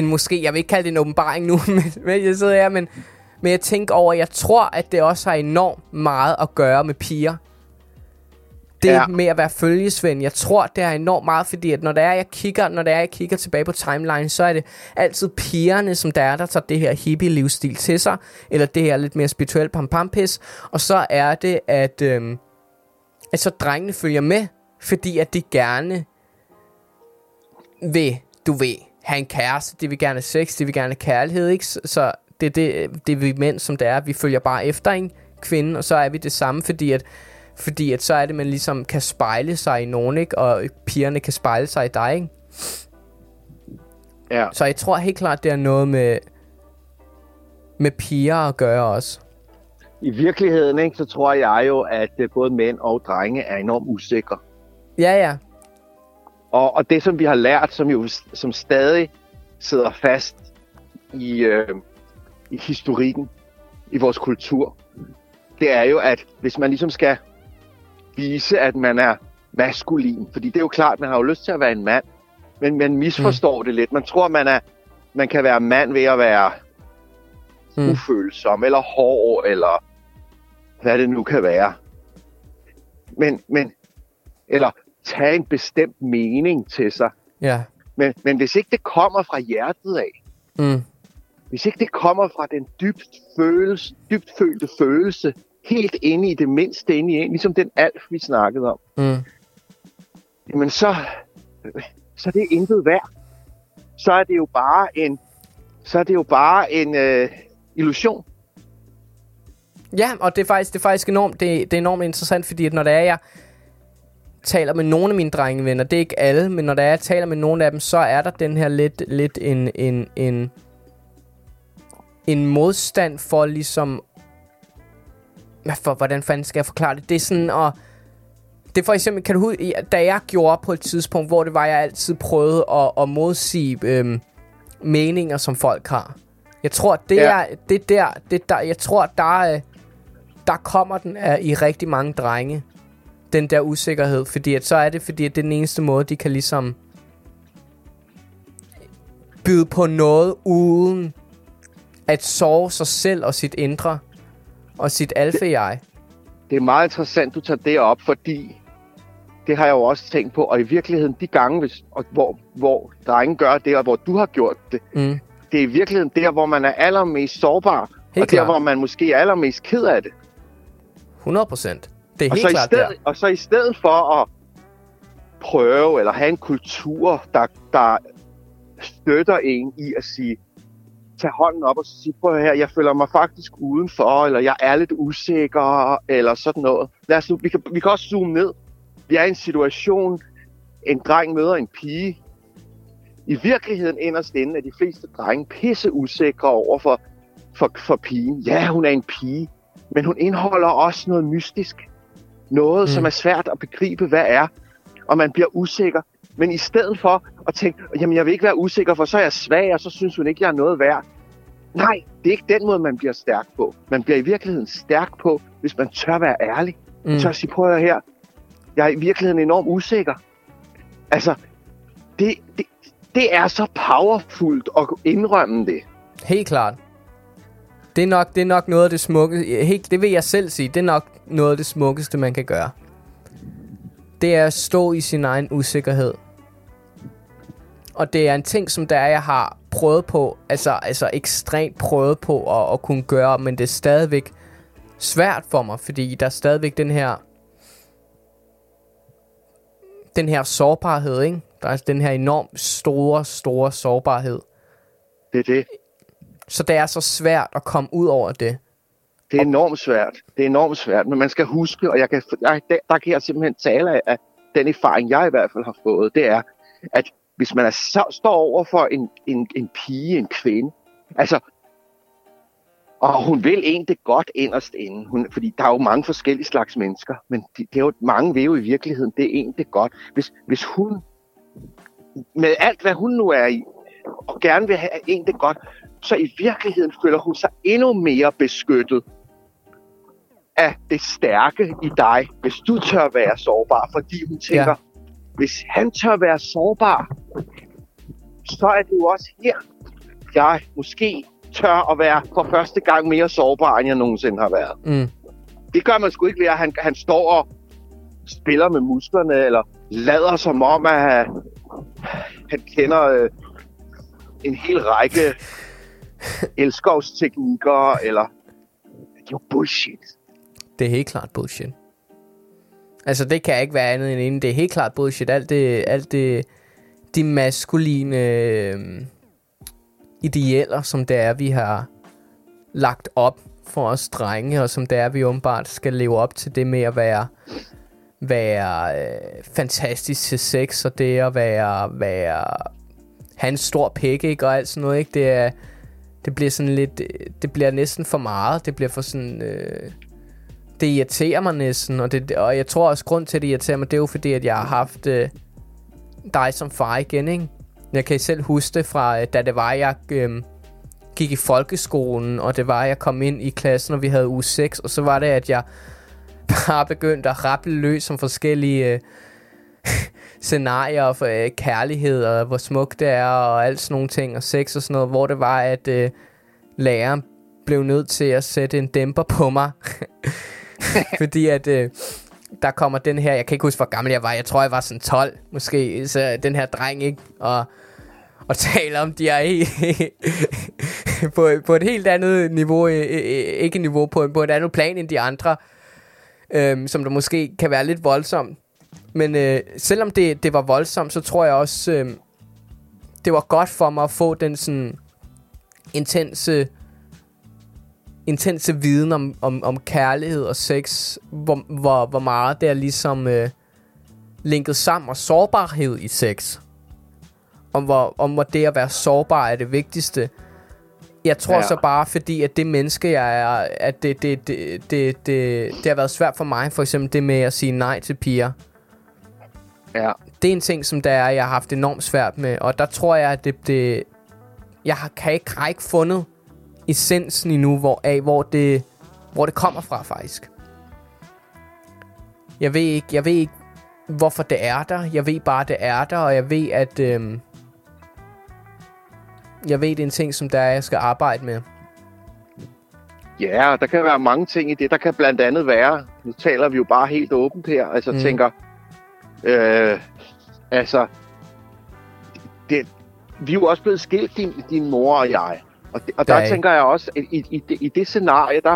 måske, jeg vil ikke kalde det en åbenbaring nu, men jeg sidder her, men jeg tænker over, jeg tror, at det også har enormt meget at gøre med piger. Det er med at være følgesvend. Jeg tror, det har enormt meget, fordi at når jeg kigger tilbage på timeline, så er det altid pigerne, som der tager det her hippie-livsstil til sig, eller det her lidt mere spirituel pam-pam-pis, og så er det, at så drengene følger med, fordi at de gerne vil, have en kæreste, de vil gerne sex, de vil gerne kærlighed, ikke? Så det er vi mænd, som det er, vi følger bare efter en kvinde, og så er vi det samme, fordi at så er det, man ligesom kan spejle sig i nogen, ikke? Og pigerne kan spejle sig i dig, ikke? Ja. Så jeg tror helt klart, det er noget med piger at gøre også. I virkeligheden, ikke, så tror jeg jo, at både mænd og drenge er enormt usikre. Ja. Og det, som vi har lært, som stadig sidder fast i historikken, i vores kultur, det er jo, at hvis man ligesom skal vise, at man er maskulin, fordi det er jo klart, man har jo lyst til at være en mand, men man misforstår det lidt. Man tror, man kan være mand ved at være ufølsom, eller hård, eller hvad det nu kan være. Men eller tage en bestemt mening til sig. Yeah. Men hvis ikke det kommer fra hjertet af, hvis ikke det kommer fra den dybt følte følelse, helt inde i det mindste inde i en, ligesom den alf, vi snakkede om, jamen så er det intet værd. Så er det jo bare en illusion. Ja, og det er faktisk enormt, det er enormt interessant, fordi at når det er, jeg taler med nogle af mine drengevenner, det er ikke alle, men når det er, jeg taler med nogle af dem, så er der den her lidt en modstand for ligesom... Hvordan fanden skal jeg forklare det? Det er sådan at... Det er for eksempel, kan du huske, da jeg gjorde på et tidspunkt, hvor det var, jeg altid prøvede at modsige meninger, som folk har. Jeg tror, det er der kommer den i rigtig mange drenge. den der usikkerhed, fordi at så er det, fordi at det er den eneste måde, de kan ligesom byde på noget uden at sove sig selv og sit indre og sit alfa-jeg. Det er meget interessant, du tager det op, fordi det har jeg jo også tænkt på, og i virkeligheden de gange, hvor drengen gør det, og hvor du har gjort det, det er i virkeligheden der, hvor man er allermest sårbar, helt og klar. Der, hvor man måske er allermest ked af det. 100%. Det er og helt klart der. Og så i stedet for at prøve, eller have en kultur, der støtter en i at sige, tag hånden op og sige, prøv her, jeg føler mig faktisk udenfor, eller jeg er lidt usikker, eller sådan noget. Lad os nu, vi kan også zoome ned. Vi er i en situation, en dreng møder en pige. I virkeligheden inderst inde er de fleste drenge pisse usikre over for pigen. Ja, hun er en pige, men hun indeholder også noget mystisk. Noget, som er svært at begribe, hvad er. Og man bliver usikker. Men i stedet for at tænke, jamen jeg vil ikke være usikker, for så er jeg svag, og så synes hun ikke, jeg er noget værd. Nej, det er ikke den måde, man bliver stærk på. Man bliver i virkeligheden stærk på, hvis man tør være ærlig. Man tør sige, prøv her. Jeg er i virkeligheden enormt usikker. Altså, det er så powerfuldt at indrømme det. Helt klart. Det er nok noget af det smukkeste. Helt, det vil jeg selv sige. Det er nok noget af det smukkeste, man kan gøre. Det er at stå i sin egen usikkerhed. Og det er en ting, som jeg har prøvet på, altså ekstremt prøvet på at kunne gøre, men det er stadigvæk svært for mig, fordi der er stadigvæk den her sårbarhed, ikke? Der er den her enormt store sårbarhed. Det er det. Så det er så svært at komme ud over det. Det er enormt svært. Det er enormt svært, men man skal huske, og der kan jeg simpelthen tale af den erfaring, jeg i hvert fald har fået, det er, at hvis man står over for en pige, en kvinde, altså, og hun vil en det godt inderst inde, fordi der er jo mange forskellige slags mennesker, men mange vil jo i virkeligheden, det er en det godt. Hvis hun, med alt hvad hun nu er i, og gerne vil have en det godt, så i virkeligheden føler hun sig endnu mere beskyttet af det stærke i dig, hvis du tør være sårbar, fordi hun tænker, hvis han tør være sårbar, så er det jo også her, jeg måske tør at være for første gang mere sårbar, end jeg nogensinde har været. Det gør man sgu ikke ved, at han står og spiller med musklerne, eller lader som om, at han kender en hel række elskovsteknikker, eller det er jo bullshit. Det er helt klart bullshit. Altså, det kan ikke være andet end inden. Det er helt klart bullshit. Alt det de maskuline idealer, som det er, vi har lagt op for os drenge, og som det er, vi åbenbart skal leve op til det med at være fantastisk til sex, og det at være han stor pik, ikke, og alt sådan noget, ikke? Det bliver sådan lidt, det bliver næsten for meget, det bliver for sådan, det irriterer mig næsten, og jeg tror også, grund til, at det irriterer mig, det er jo fordi, at jeg har haft dig som far igen, ikke? Jeg kan selv huske det fra, da det var, jeg gik i folkeskolen, og det var, jeg kom ind i klassen, og vi havde uge 6, og så var det, at jeg bare begyndte at rappe løs om forskellige scenarier for kærlighed, og hvor smukt det er, og alt sådan nogle ting, og sex og sådan noget, hvor det var, at læreren blev nødt til at sætte en dæmper på mig, fordi at der kommer den her, jeg kan ikke huske, hvor gammel jeg var, jeg tror, jeg var sådan 12, måske, så den her dreng, ikke, og taler om, de er på et helt andet niveau, ikke niveau, på et andet plan end de andre, som der måske kan være lidt voldsomt. Men selvom det var voldsomt, så tror jeg også, det var godt for mig at få den sådan intense viden om kærlighed og sex, hvor meget det er ligesom linket sammen, og sårbarhed i sex. Om hvor det at være sårbar er det vigtigste. Jeg tror så bare, fordi at det menneske, jeg er, at det har været svært for mig, for eksempel det med at sige nej til piger. Ja. Det er en ting, som jeg har haft enormt svært med, og der tror jeg, at jeg kan ikke række fundet essensen endnu, hvor det kommer fra, faktisk. Jeg ved ikke, hvorfor det er der. Jeg ved bare, det er der, og jeg ved, at jeg ved, det er en ting, som der er, jeg skal arbejde med. Ja, der kan være mange ting i det. Der kan blandt andet være, nu taler vi jo bare helt åbent her, altså tænker, altså, det, vi er jo også blevet skilt, din mor og jeg. Og der tænker jeg også, i det scenarie, der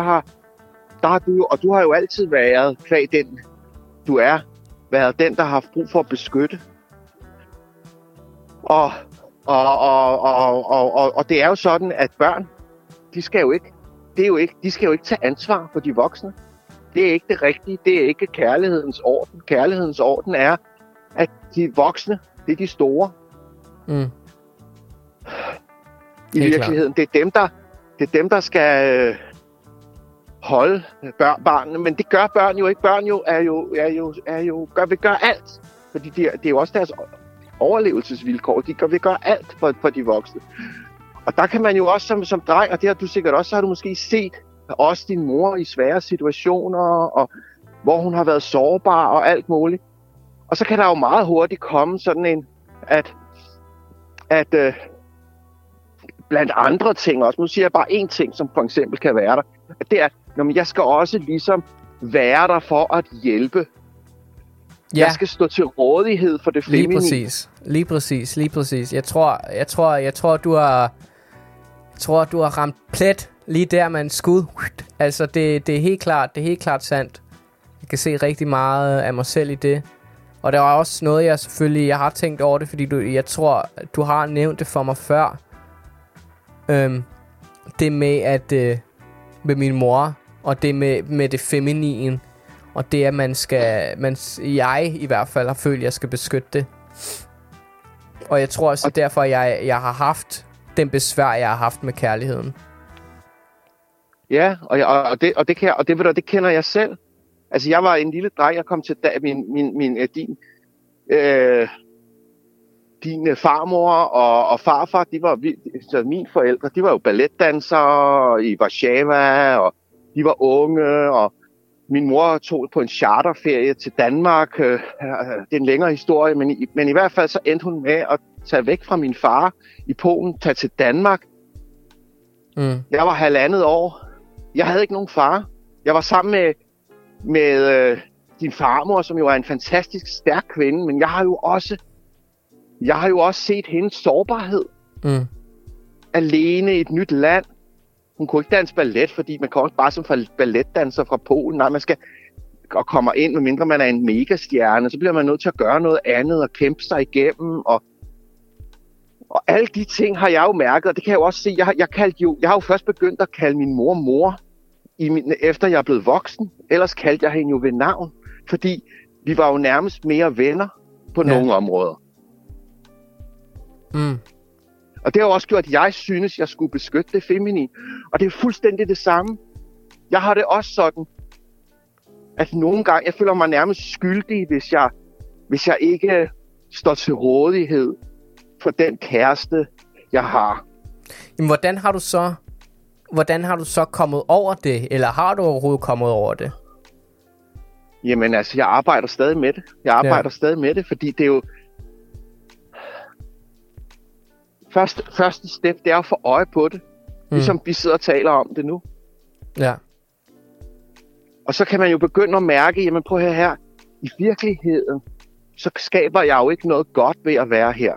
har du, og du har jo altid været, kvæg den du er, været den, der har haft brug for at beskytte. Og det er jo sådan, at børn, de skal jo ikke tage ansvar for de voksne. Det er ikke det rigtige. Det er ikke kærlighedens orden. Kærlighedens orden er, at de voksne, det er de store. Mm. I virkeligheden, det er dem der skal holde barnene, men det gør børn jo ikke. Børn jo er jo vil gøre alt, fordi det er jo også deres overlevelsesvilkår. De vil gøre alt for de voksne. Og der kan man jo også som dreng, og det har du sikkert også, så har du måske set også din mor i svære situationer, og hvor hun har været sårbar og alt muligt. Og så kan der jo meget hurtigt komme sådan en, at blandt andre ting også, nu siger jeg bare en ting, som for eksempel kan være der, at det er, at jeg skal også ligesom være der for at hjælpe. Ja. Jeg skal stå til rådighed for det feminine. Lige præcis. Jeg tror du har ramt plet lige der med en skud. Altså det er helt klart sandt. Jeg kan se rigtig meget af mig selv i det. Og der er også noget jeg har tænkt over det, fordi jeg tror du har nævnt det for mig før. Det med at med min mor og det med det feminine. Og det, at jeg i hvert fald har følt, at jeg skal beskytte det. Og jeg tror også, derfor, at jeg har haft den besvær, jeg har haft med kærligheden. Ja, det kender jeg selv. Altså, jeg var en lille dreng, jeg kom til din farmor og farfar, mine forældre, de var jo balletdansere i Warszawa, og de var unge, og min mor tog på en charterferie til Danmark. Det er en længere historie, men i hvert fald så endte hun med at tage væk fra min far i Polen, tage til Danmark. Mm. Jeg var 1,5 år. Jeg havde ikke nogen far. Jeg var sammen med din farmor, som jo er en fantastisk stærk kvinde, men jeg har jo også set hendes sårbarhed. Mm. Alene i et nyt land. Hun kunne ikke danse ballet, fordi man kommer bare som balletdanser fra Polen. Nej, man skal og kommer ind, medmindre man er en megastjerne. Så bliver man nødt til at gøre noget andet og kæmpe sig igennem. Og alle de ting har jeg jo mærket, og det kan jeg jo også se. Jeg har jo først begyndt at kalde min mor, efter jeg er blevet voksen. Ellers kaldte jeg hende jo ved navn, fordi vi var jo nærmest mere venner på nogle områder. Mm. Og det har også gjort, at jeg synes, jeg skulle beskytte det feminine. Og det er fuldstændig det samme. Jeg har det også sådan, at nogle gange, jeg føler mig nærmest skyldig, hvis jeg ikke står til rådighed for den kæreste, jeg har. Jamen, hvordan har du så kommet over det? Eller har du overhovedet kommet over det? Jamen, altså, jeg arbejder stadig med det. Fordi det er jo... Første step, det er at få øje på det. Ligesom vi sidder og taler om det nu. Ja. Og så kan man jo begynde at mærke, jamen prøv her. I virkeligheden, så skaber jeg jo ikke noget godt ved at være her.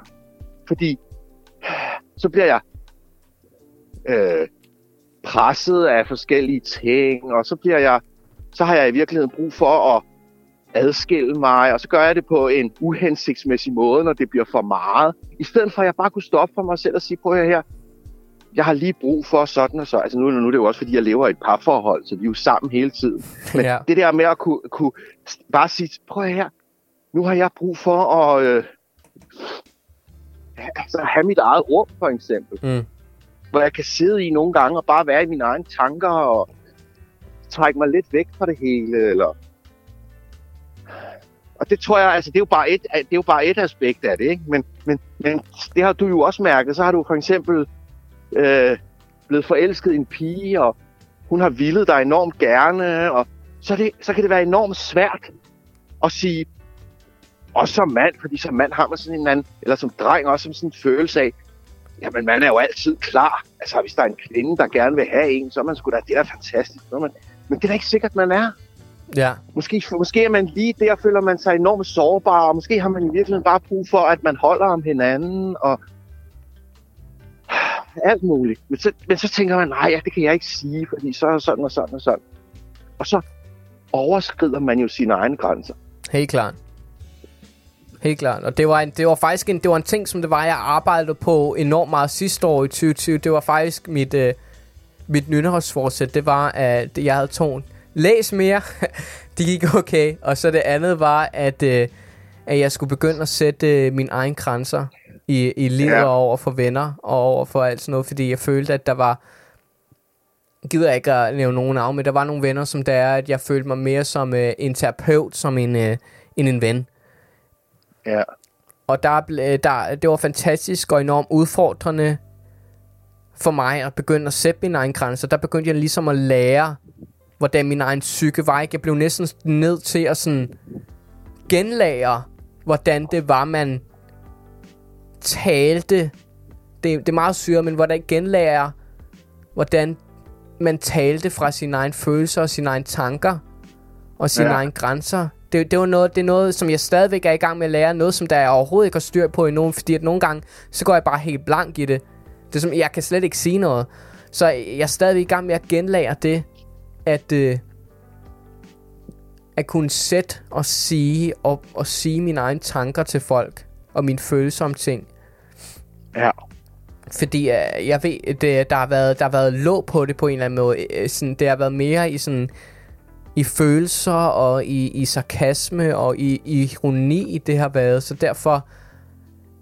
Fordi så bliver jeg presset af forskellige ting. Og så har jeg i virkeligheden brug for at adskille mig, og så gør jeg det på en uhensigtsmæssig måde, når det bliver for meget. I stedet for, at jeg bare kunne stoppe for mig selv og sige, prøv her, jeg har lige brug for sådan og så. Altså nu er det jo også, fordi jeg lever i et parforhold, så vi er jo sammen hele tiden. Men det der med at kunne bare sige, prøv her, nu har jeg brug for at have mit eget rum, for eksempel. Mm. Hvor jeg kan sidde i nogle gange og bare være i mine egne tanker og trække mig lidt væk fra det hele, eller... Og det tror jeg, altså det er jo bare et aspekt af det, ikke? Men det har du jo også mærket. Så har du for eksempel blevet forelsket i en pige, og hun har villet dig enormt gerne, og så kan det være enormt svært og sige, også som mand, fordi som mand har man sådan en eller anden, eller som dreng også som sådan en følelse af, jamen man er jo altid klar. Altså hvis der er en kvinde, der gerne vil have en, så er man sgu da, det er fantastisk. Man, men det er da ikke sikkert, man er. Ja. Måske er man lige der, føler man sig enormt sårbar, og måske har man i virkeligheden bare brug for, at man holder om hinanden, og alt muligt. Men så tænker man, nej, ja, det kan jeg ikke sige, fordi så er sådan og sådan og sådan. Og så overskrider man jo sine egne grænser. Helt klart. Helt klart. Og det var en ting, som det var, jeg arbejdede på enormt meget sidste år i 2020. Det var faktisk mit nytårsforsæt. Det var, at jeg havde tålt. Læs mere. Det gik okay. Og så det andet var, at jeg skulle begynde at sætte mine egne grænser i livet, yeah, og over for venner og over for alt sådan noget, fordi jeg følte, at der var, gider jeg ikke at nævne nogen af, men der var nogle venner, som der er, at jeg følte mig mere som en terapeut, som en ven. Ja. Yeah. Og der, det var fantastisk og enormt udfordrende for mig at begynde at sætte mine egne grænser. Der begyndte jeg ligesom at lære, hvordan min egen psyke var. Jeg blev næsten nødt til at sådan genlære, hvordan det var, man talte. Det er meget syret, men hvordan genlære, hvordan man talte fra sine egne følelser og sine egne tanker og sine egne grænser. Det er noget, som jeg stadigvæk er i gang med at lære. Noget, som der jeg overhovedet ikke har styr på i nogen, fordi at nogle gange, så går jeg bare helt blank i det. Det er som, jeg kan slet ikke sige noget. Så jeg er stadigvæk i gang med at genlære det, at kunne sætte og sige og sige mine egne tanker til folk og mine følelser om ting. Ja. Fordi jeg ved, der har været låg på det på en eller anden måde. Sådan, det har været mere i sådan i følelser og i sarkasme og i ironi, det har været. Så derfor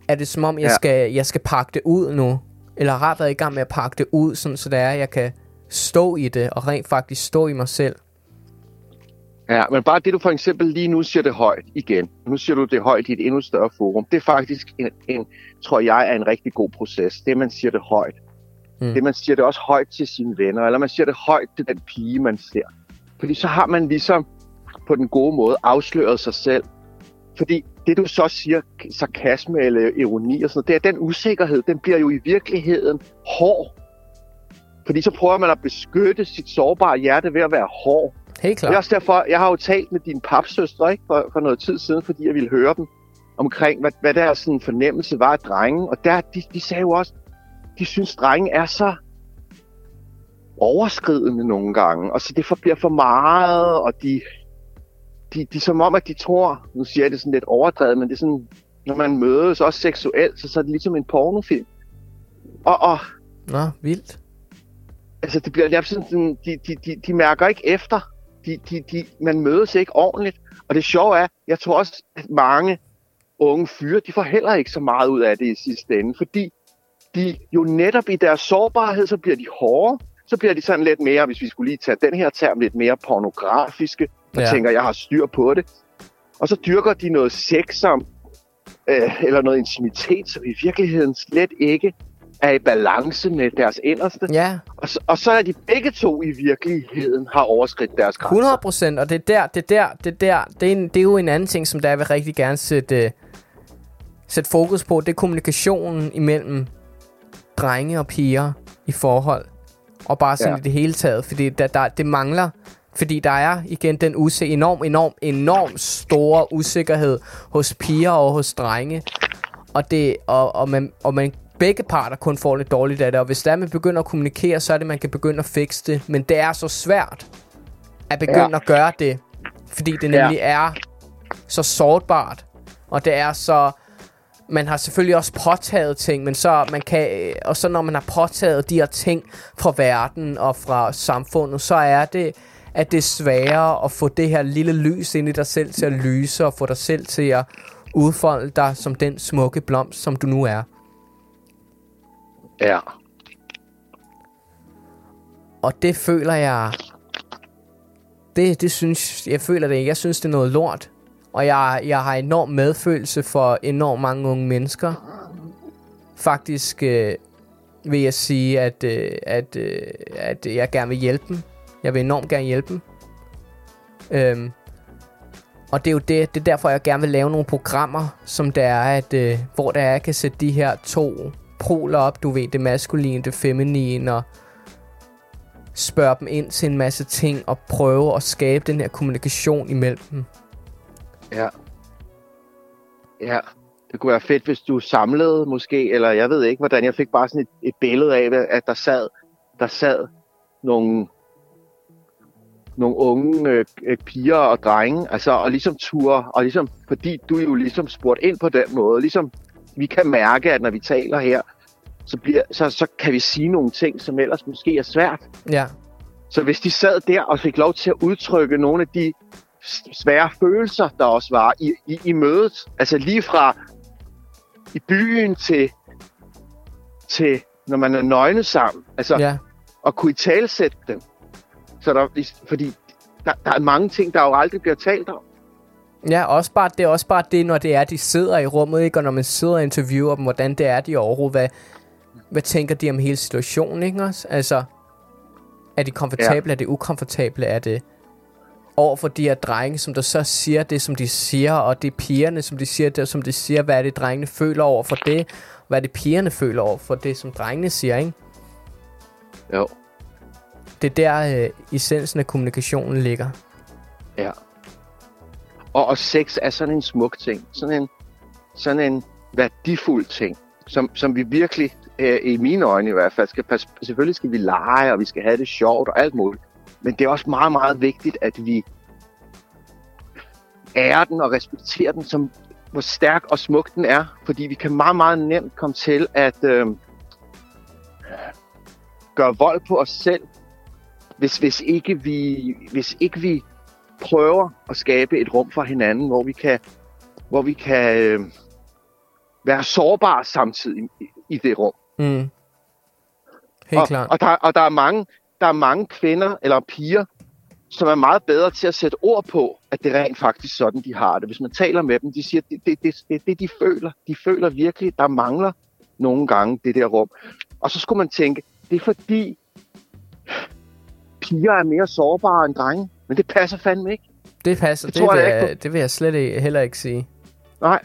er det som om jeg skal pakke det ud nu, eller har været i gang med at pakke det ud, sådan, så der er jeg kan stå i det, og rent faktisk stå i mig selv. Ja, men bare det, du for eksempel lige nu siger det højt igen. Nu siger du det højt i et endnu større forum. Det er faktisk en tror jeg, er en rigtig god proces. Det, man siger det højt. Mm. Det, man siger det også højt til sine venner, eller man siger det højt til den pige, man ser. Fordi så har man ligesom på den gode måde afsløret sig selv. Fordi det, du så siger, sarkasme eller ironi og sådan noget, det er den usikkerhed, den bliver jo i virkeligheden hård. Fordi så prøver man at beskytte sit sårbare hjerte ved at være hård. Helt klart. Det er også derfor, jeg har jo talt med dine papsøstre, ikke, for noget tid siden, fordi jeg ville høre dem omkring, hvad deres sådan, fornemmelse var af drenge. Og der, de sagde jo også, de synes, drenge er så overskridende nogle gange. Og så det bliver for meget, og de som om, at de tror, nu siger jeg det sådan lidt overdrevet, men det er sådan, når man mødes også seksuelt, så er det ligesom en pornofilm. Nå, vildt. Altså, det bliver sådan, de mærker ikke efter. Man mødes ikke ordentligt. Og det sjove er, jeg tror også, at mange unge fyre, de får heller ikke så meget ud af det i sidste ende. Fordi de jo netop i deres sårbarhed, så bliver de hårde. Så bliver de sådan lidt mere, hvis vi skulle lige tage den her term, lidt mere pornografiske. Og tænker, jeg har styr på det. Og så dyrker de noget sexsom, eller noget intimitet, som i virkeligheden slet ikke er i balance med deres inderste. Ja. Og så er de begge to i virkeligheden har overskridt deres grænser. 100%, og det er jo en anden ting, som der jeg vil rigtig gerne sætte fokus på. Det er kommunikationen imellem drenge og piger i forhold. Og bare sådan i det hele taget, fordi det mangler. Fordi der er igen den enorm store usikkerhed hos piger og hos drenge. Og man begge parter kun får lidt dårligt af det, og hvis der man begynder at kommunikere, så er det, man kan begynde at fikse det. Men det er så svært at begynde at gøre det, fordi det nemlig er så sårbart, og det er så... Man har selvfølgelig også påtaget ting, men så man kan, og så når man har påtaget de her ting fra verden og fra samfundet, så er det, at det er sværere at få det her lille lys ind i dig selv til at lyse, og få dig selv til at udfolde dig som den smukke blomst, som du nu er. Ja. Og det føler jeg... Jeg synes, det er noget lort. Og jeg har enorm medfølelse for enormt mange unge mennesker. Faktisk vil jeg sige, at jeg gerne vil hjælpe dem. Jeg vil enormt gerne hjælpe dem. Og det er jo det, det er derfor, jeg gerne vil lave nogle programmer, som der er, at, hvor der er, jeg kan sætte de her to poler op, du ved, det maskuline, det feminine, og spørge dem ind til en masse ting, og prøve at skabe den her kommunikation imellem dem. Ja. Ja. Det kunne være fedt, hvis du samlede måske, eller jeg ved ikke, hvordan jeg fik bare sådan et billede af, at der sad nogle unge piger og drenge, altså, og ligesom ture, og ligesom, fordi du jo ligesom spurgte ind på den måde, ligesom vi kan mærke, at når vi taler her, så kan vi sige nogle ting, som ellers måske er svært. Ja. Så hvis de sad der og fik lov til at udtrykke nogle af de svære følelser, der også var i mødet, altså lige fra i byen til når man er nøgne sammen, altså ja. Og kunne italesætte dem. Så der, fordi der er mange ting, der jo aldrig bliver talt om. Ja, også bare, det er også bare det, når det er, de sidder i rummet, ikke? Og når man sidder og interviewer dem, hvordan det er, de overhovedet, hvad tænker de om hele situationen, ikke også? Altså, er de komfortable, ja. Er det ukomfortable, er det over for de her drenge, som der så siger det, som de siger, og det er pigerne, som de siger det, og som de siger, hvad er det, drengene føler over for det, og hvad er det, pigerne føler over for det, som drengene siger, ikke? Jo. Det er der essensen af kommunikationen ligger. Ja. Og sex er sådan en smuk ting. Sådan en værdifuld ting, som vi virkelig, i mine øjne i hvert fald, skal passe. Selvfølgelig skal vi lege, og vi skal have det sjovt og alt muligt. Men det er også meget, meget vigtigt, at vi ærer den og respekterer den, som, hvor stærk og smuk den er. Fordi vi kan meget, meget nemt komme til at gøre vold på os selv, hvis ikke vi prøver at skabe et rum for hinanden, hvor vi kan være sårbare samtidig i det rum. Mm. Helt klart. Og der er mange kvinder eller piger, som er meget bedre til at sætte ord på, at det rent faktisk sådan, de har det. Hvis man taler med dem, de siger, det de føler. De føler virkelig, der mangler nogle gange det der rum. Og så skulle man tænke, det er fordi piger er mere sårbare end drenge. Men det passer fandme ikke. Det vil jeg slet ikke, heller ikke sige. Nej.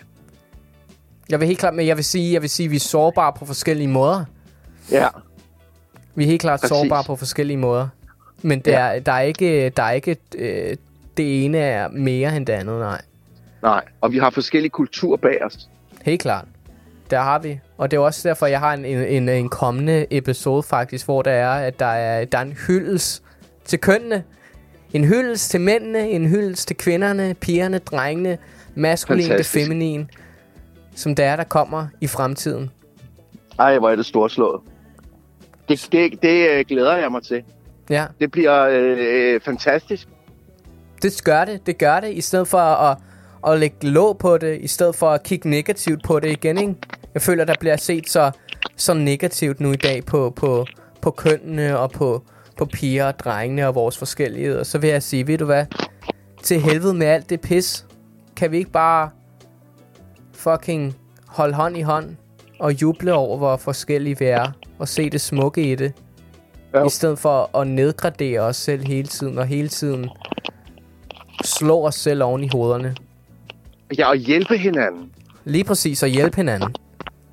Jeg vil helt klart, men jeg vil sige, vi er sårbare på forskellige måder. Ja. Vi er helt klart sårbare på forskellige måder. Men der er ikke det ene er mere end det andet, nej. Nej, og vi har forskellige kulturer bag os. Helt klart. Der har vi. Og det er også derfor, jeg har en kommende episode faktisk, hvor der er en hyldest til kønnene. En hyldest til mændene, en hyldest til kvinderne, pigerne, drengene, maskuline og feminine, som der kommer i fremtiden. Ej, hvor er det storslået. Det glæder jeg mig til. Ja. Det bliver fantastisk. Det gør det, i stedet for at lægge låg på det, i stedet for at kigge negativt på det igen, ikke? Jeg føler, der bliver set så negativt nu i dag på kønnene og på piger og drengene og vores forskelligheder. Og så vil jeg sige, ved du hvad, til helvede med alt det pis, kan vi ikke bare fucking holde hånd i hånd og juble over, hvor forskellige vi er, og se det smukke i det, i stedet for at nedgradere os selv hele tiden, og hele tiden slå os selv oven i hovederne. Ja, og hjælpe hinanden. Lige præcis, og hjælpe hinanden.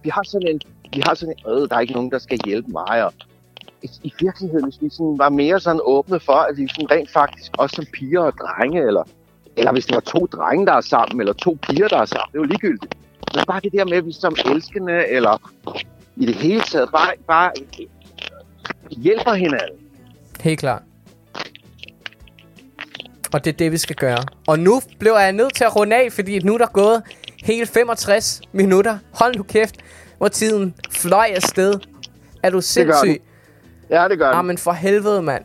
Vi har sådan en der er ikke nogen, der skal hjælpe mig, og i virkeligheden, hvis vi sådan var mere sådan åbne for, at vi sådan rent faktisk også som piger og drenge, eller hvis det var to drenge, der er sammen, eller to piger, der er sammen, det er jo ligegyldigt. Men bare det der med, at vi som elskende, eller i det hele taget, bare hjælper hinanden. Helt klart. Og det er det, vi skal gøre. Og nu blev jeg nødt til at runde af, fordi nu er der gået hele 65 minutter. Hold nu kæft, hvor tiden fløj afsted. Er du sindssyg? Ja, det gør det. Jamen for helvede, mand.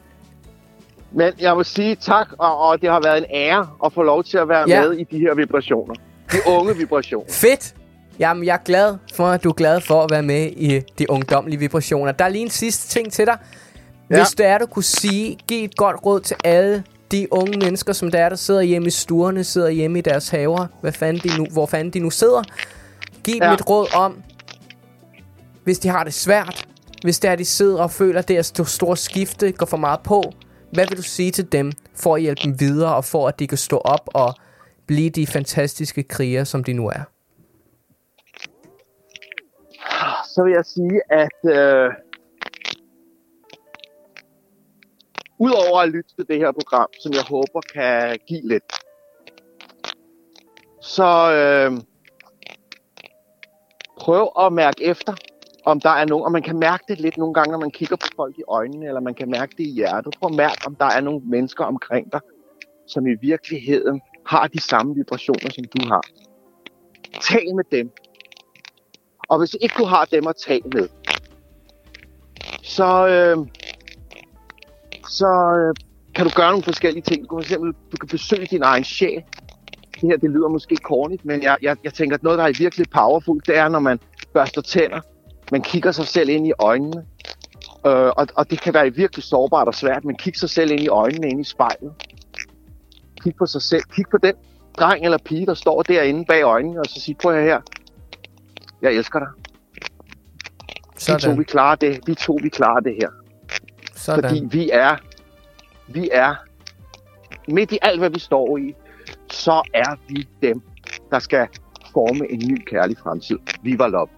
Men jeg vil sige tak, og det har været en ære at få lov til at være med i de her vibrationer. De unge vibrationer. Fedt! Jamen, jeg er glad for, at du er glad for at være med i de ungdomlige vibrationer. Der er lige en sidste ting til dig. Ja. Hvis det er, du kunne sige, giv et godt råd til alle de unge mennesker, som der er, der sidder hjemme i stuerne, sidder hjemme i deres haver, hvor fanden de nu sidder. Giv dem et råd om, hvis de har det svært, hvis der de sidder og føler, at deres store skifte går for meget på, hvad vil du sige til dem for at hjælpe dem videre og for at de kan stå op og blive de fantastiske krigere, som de nu er? Så vil jeg sige, at udover at lytte til det her program, som jeg håber kan give lidt, så prøv at mærke efter, om der er nogen, og man kan mærke det lidt nogle gange, når man kigger på folk i øjnene, eller man kan mærke det i hjertet. Prøv at mærke, om der er nogle mennesker omkring dig, som i virkeligheden har de samme vibrationer, som du har. Tal med dem. Og hvis ikke du har dem at tale med, så kan du gøre nogle forskellige ting. For eksempel, du kan besøge din egen sjæl. Det her, det lyder måske kornigt, men jeg tænker, at noget, der er virkelig powerfult, det er, når man børster tænder. Man kigger sig selv ind i øjnene. Og det kan være virkelig sårbart og svært, men kig sig selv ind i øjnene, ind i spejlet. Kig på sig selv. Kig på den dreng eller pige, der står derinde bag øjnene, og så sig, prøv her. Jeg elsker dig. Sådan. Vi to klarer det her. Sådan. Fordi vi er midt i alt, hvad vi står i, så er vi dem, der skal forme en ny kærlig fremtid. Vi var love.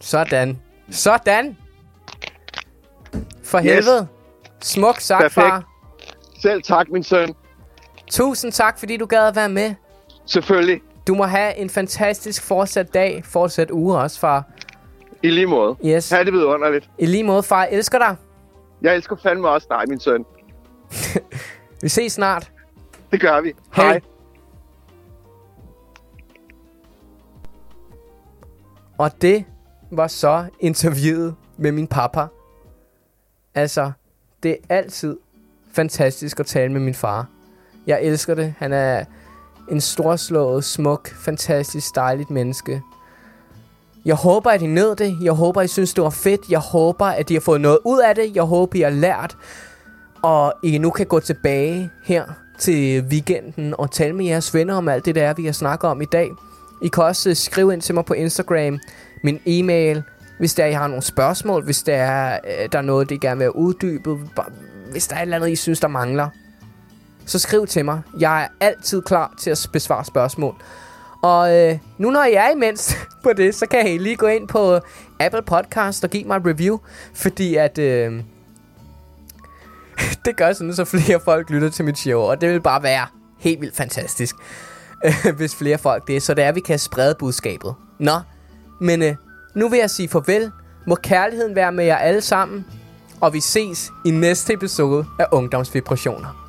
Sådan. For helvede. Smuk sagt, perfekt. Far. Selv tak, min søn. Tusind tak, fordi du gad at være med. Selvfølgelig. Du må have en fantastisk fortsat dag, fortsat uge også, far. I lige måde. Yes. Ha' det vidunderligt. I lige måde, far. Jeg elsker dig. Jeg elsker fandme også dig, min søn. Vi ses snart. Det gør vi. Hej. Og det var så interviewet med min papa. Altså, det er altid fantastisk at tale med min far. Jeg elsker det. Han er en storslået, smuk, fantastisk, dejligt menneske. Jeg håber, at I nød det. Jeg håber, I synes, det var fedt. Jeg håber, at I har fået noget ud af det. Jeg håber, I har lært. Og I nu kan gå tilbage her til weekenden og tale med jeres venner om alt det, der er, vi har snakket om i dag. I kan også skrive ind til mig på Instagram, min e-mail, hvis der I har nogle spørgsmål, hvis der er noget, det gerne vil være uddybet, hvis der er et eller andet, I synes, der mangler. Så skriv til mig. Jeg er altid klar til at besvare spørgsmål. Og nu når jeg er imens på det, så kan I lige gå ind på Apple Podcast og give mig et review. Fordi at det gør sådan, så flere folk lytter til mit show. Og det vil bare være helt vildt fantastisk, hvis flere folk det. Så det er, vi kan sprede budskabet. Nå, men nu vil jeg sige farvel. Må kærligheden være med jer alle sammen. Og vi ses i næste episode af Ungdomsvibrationer.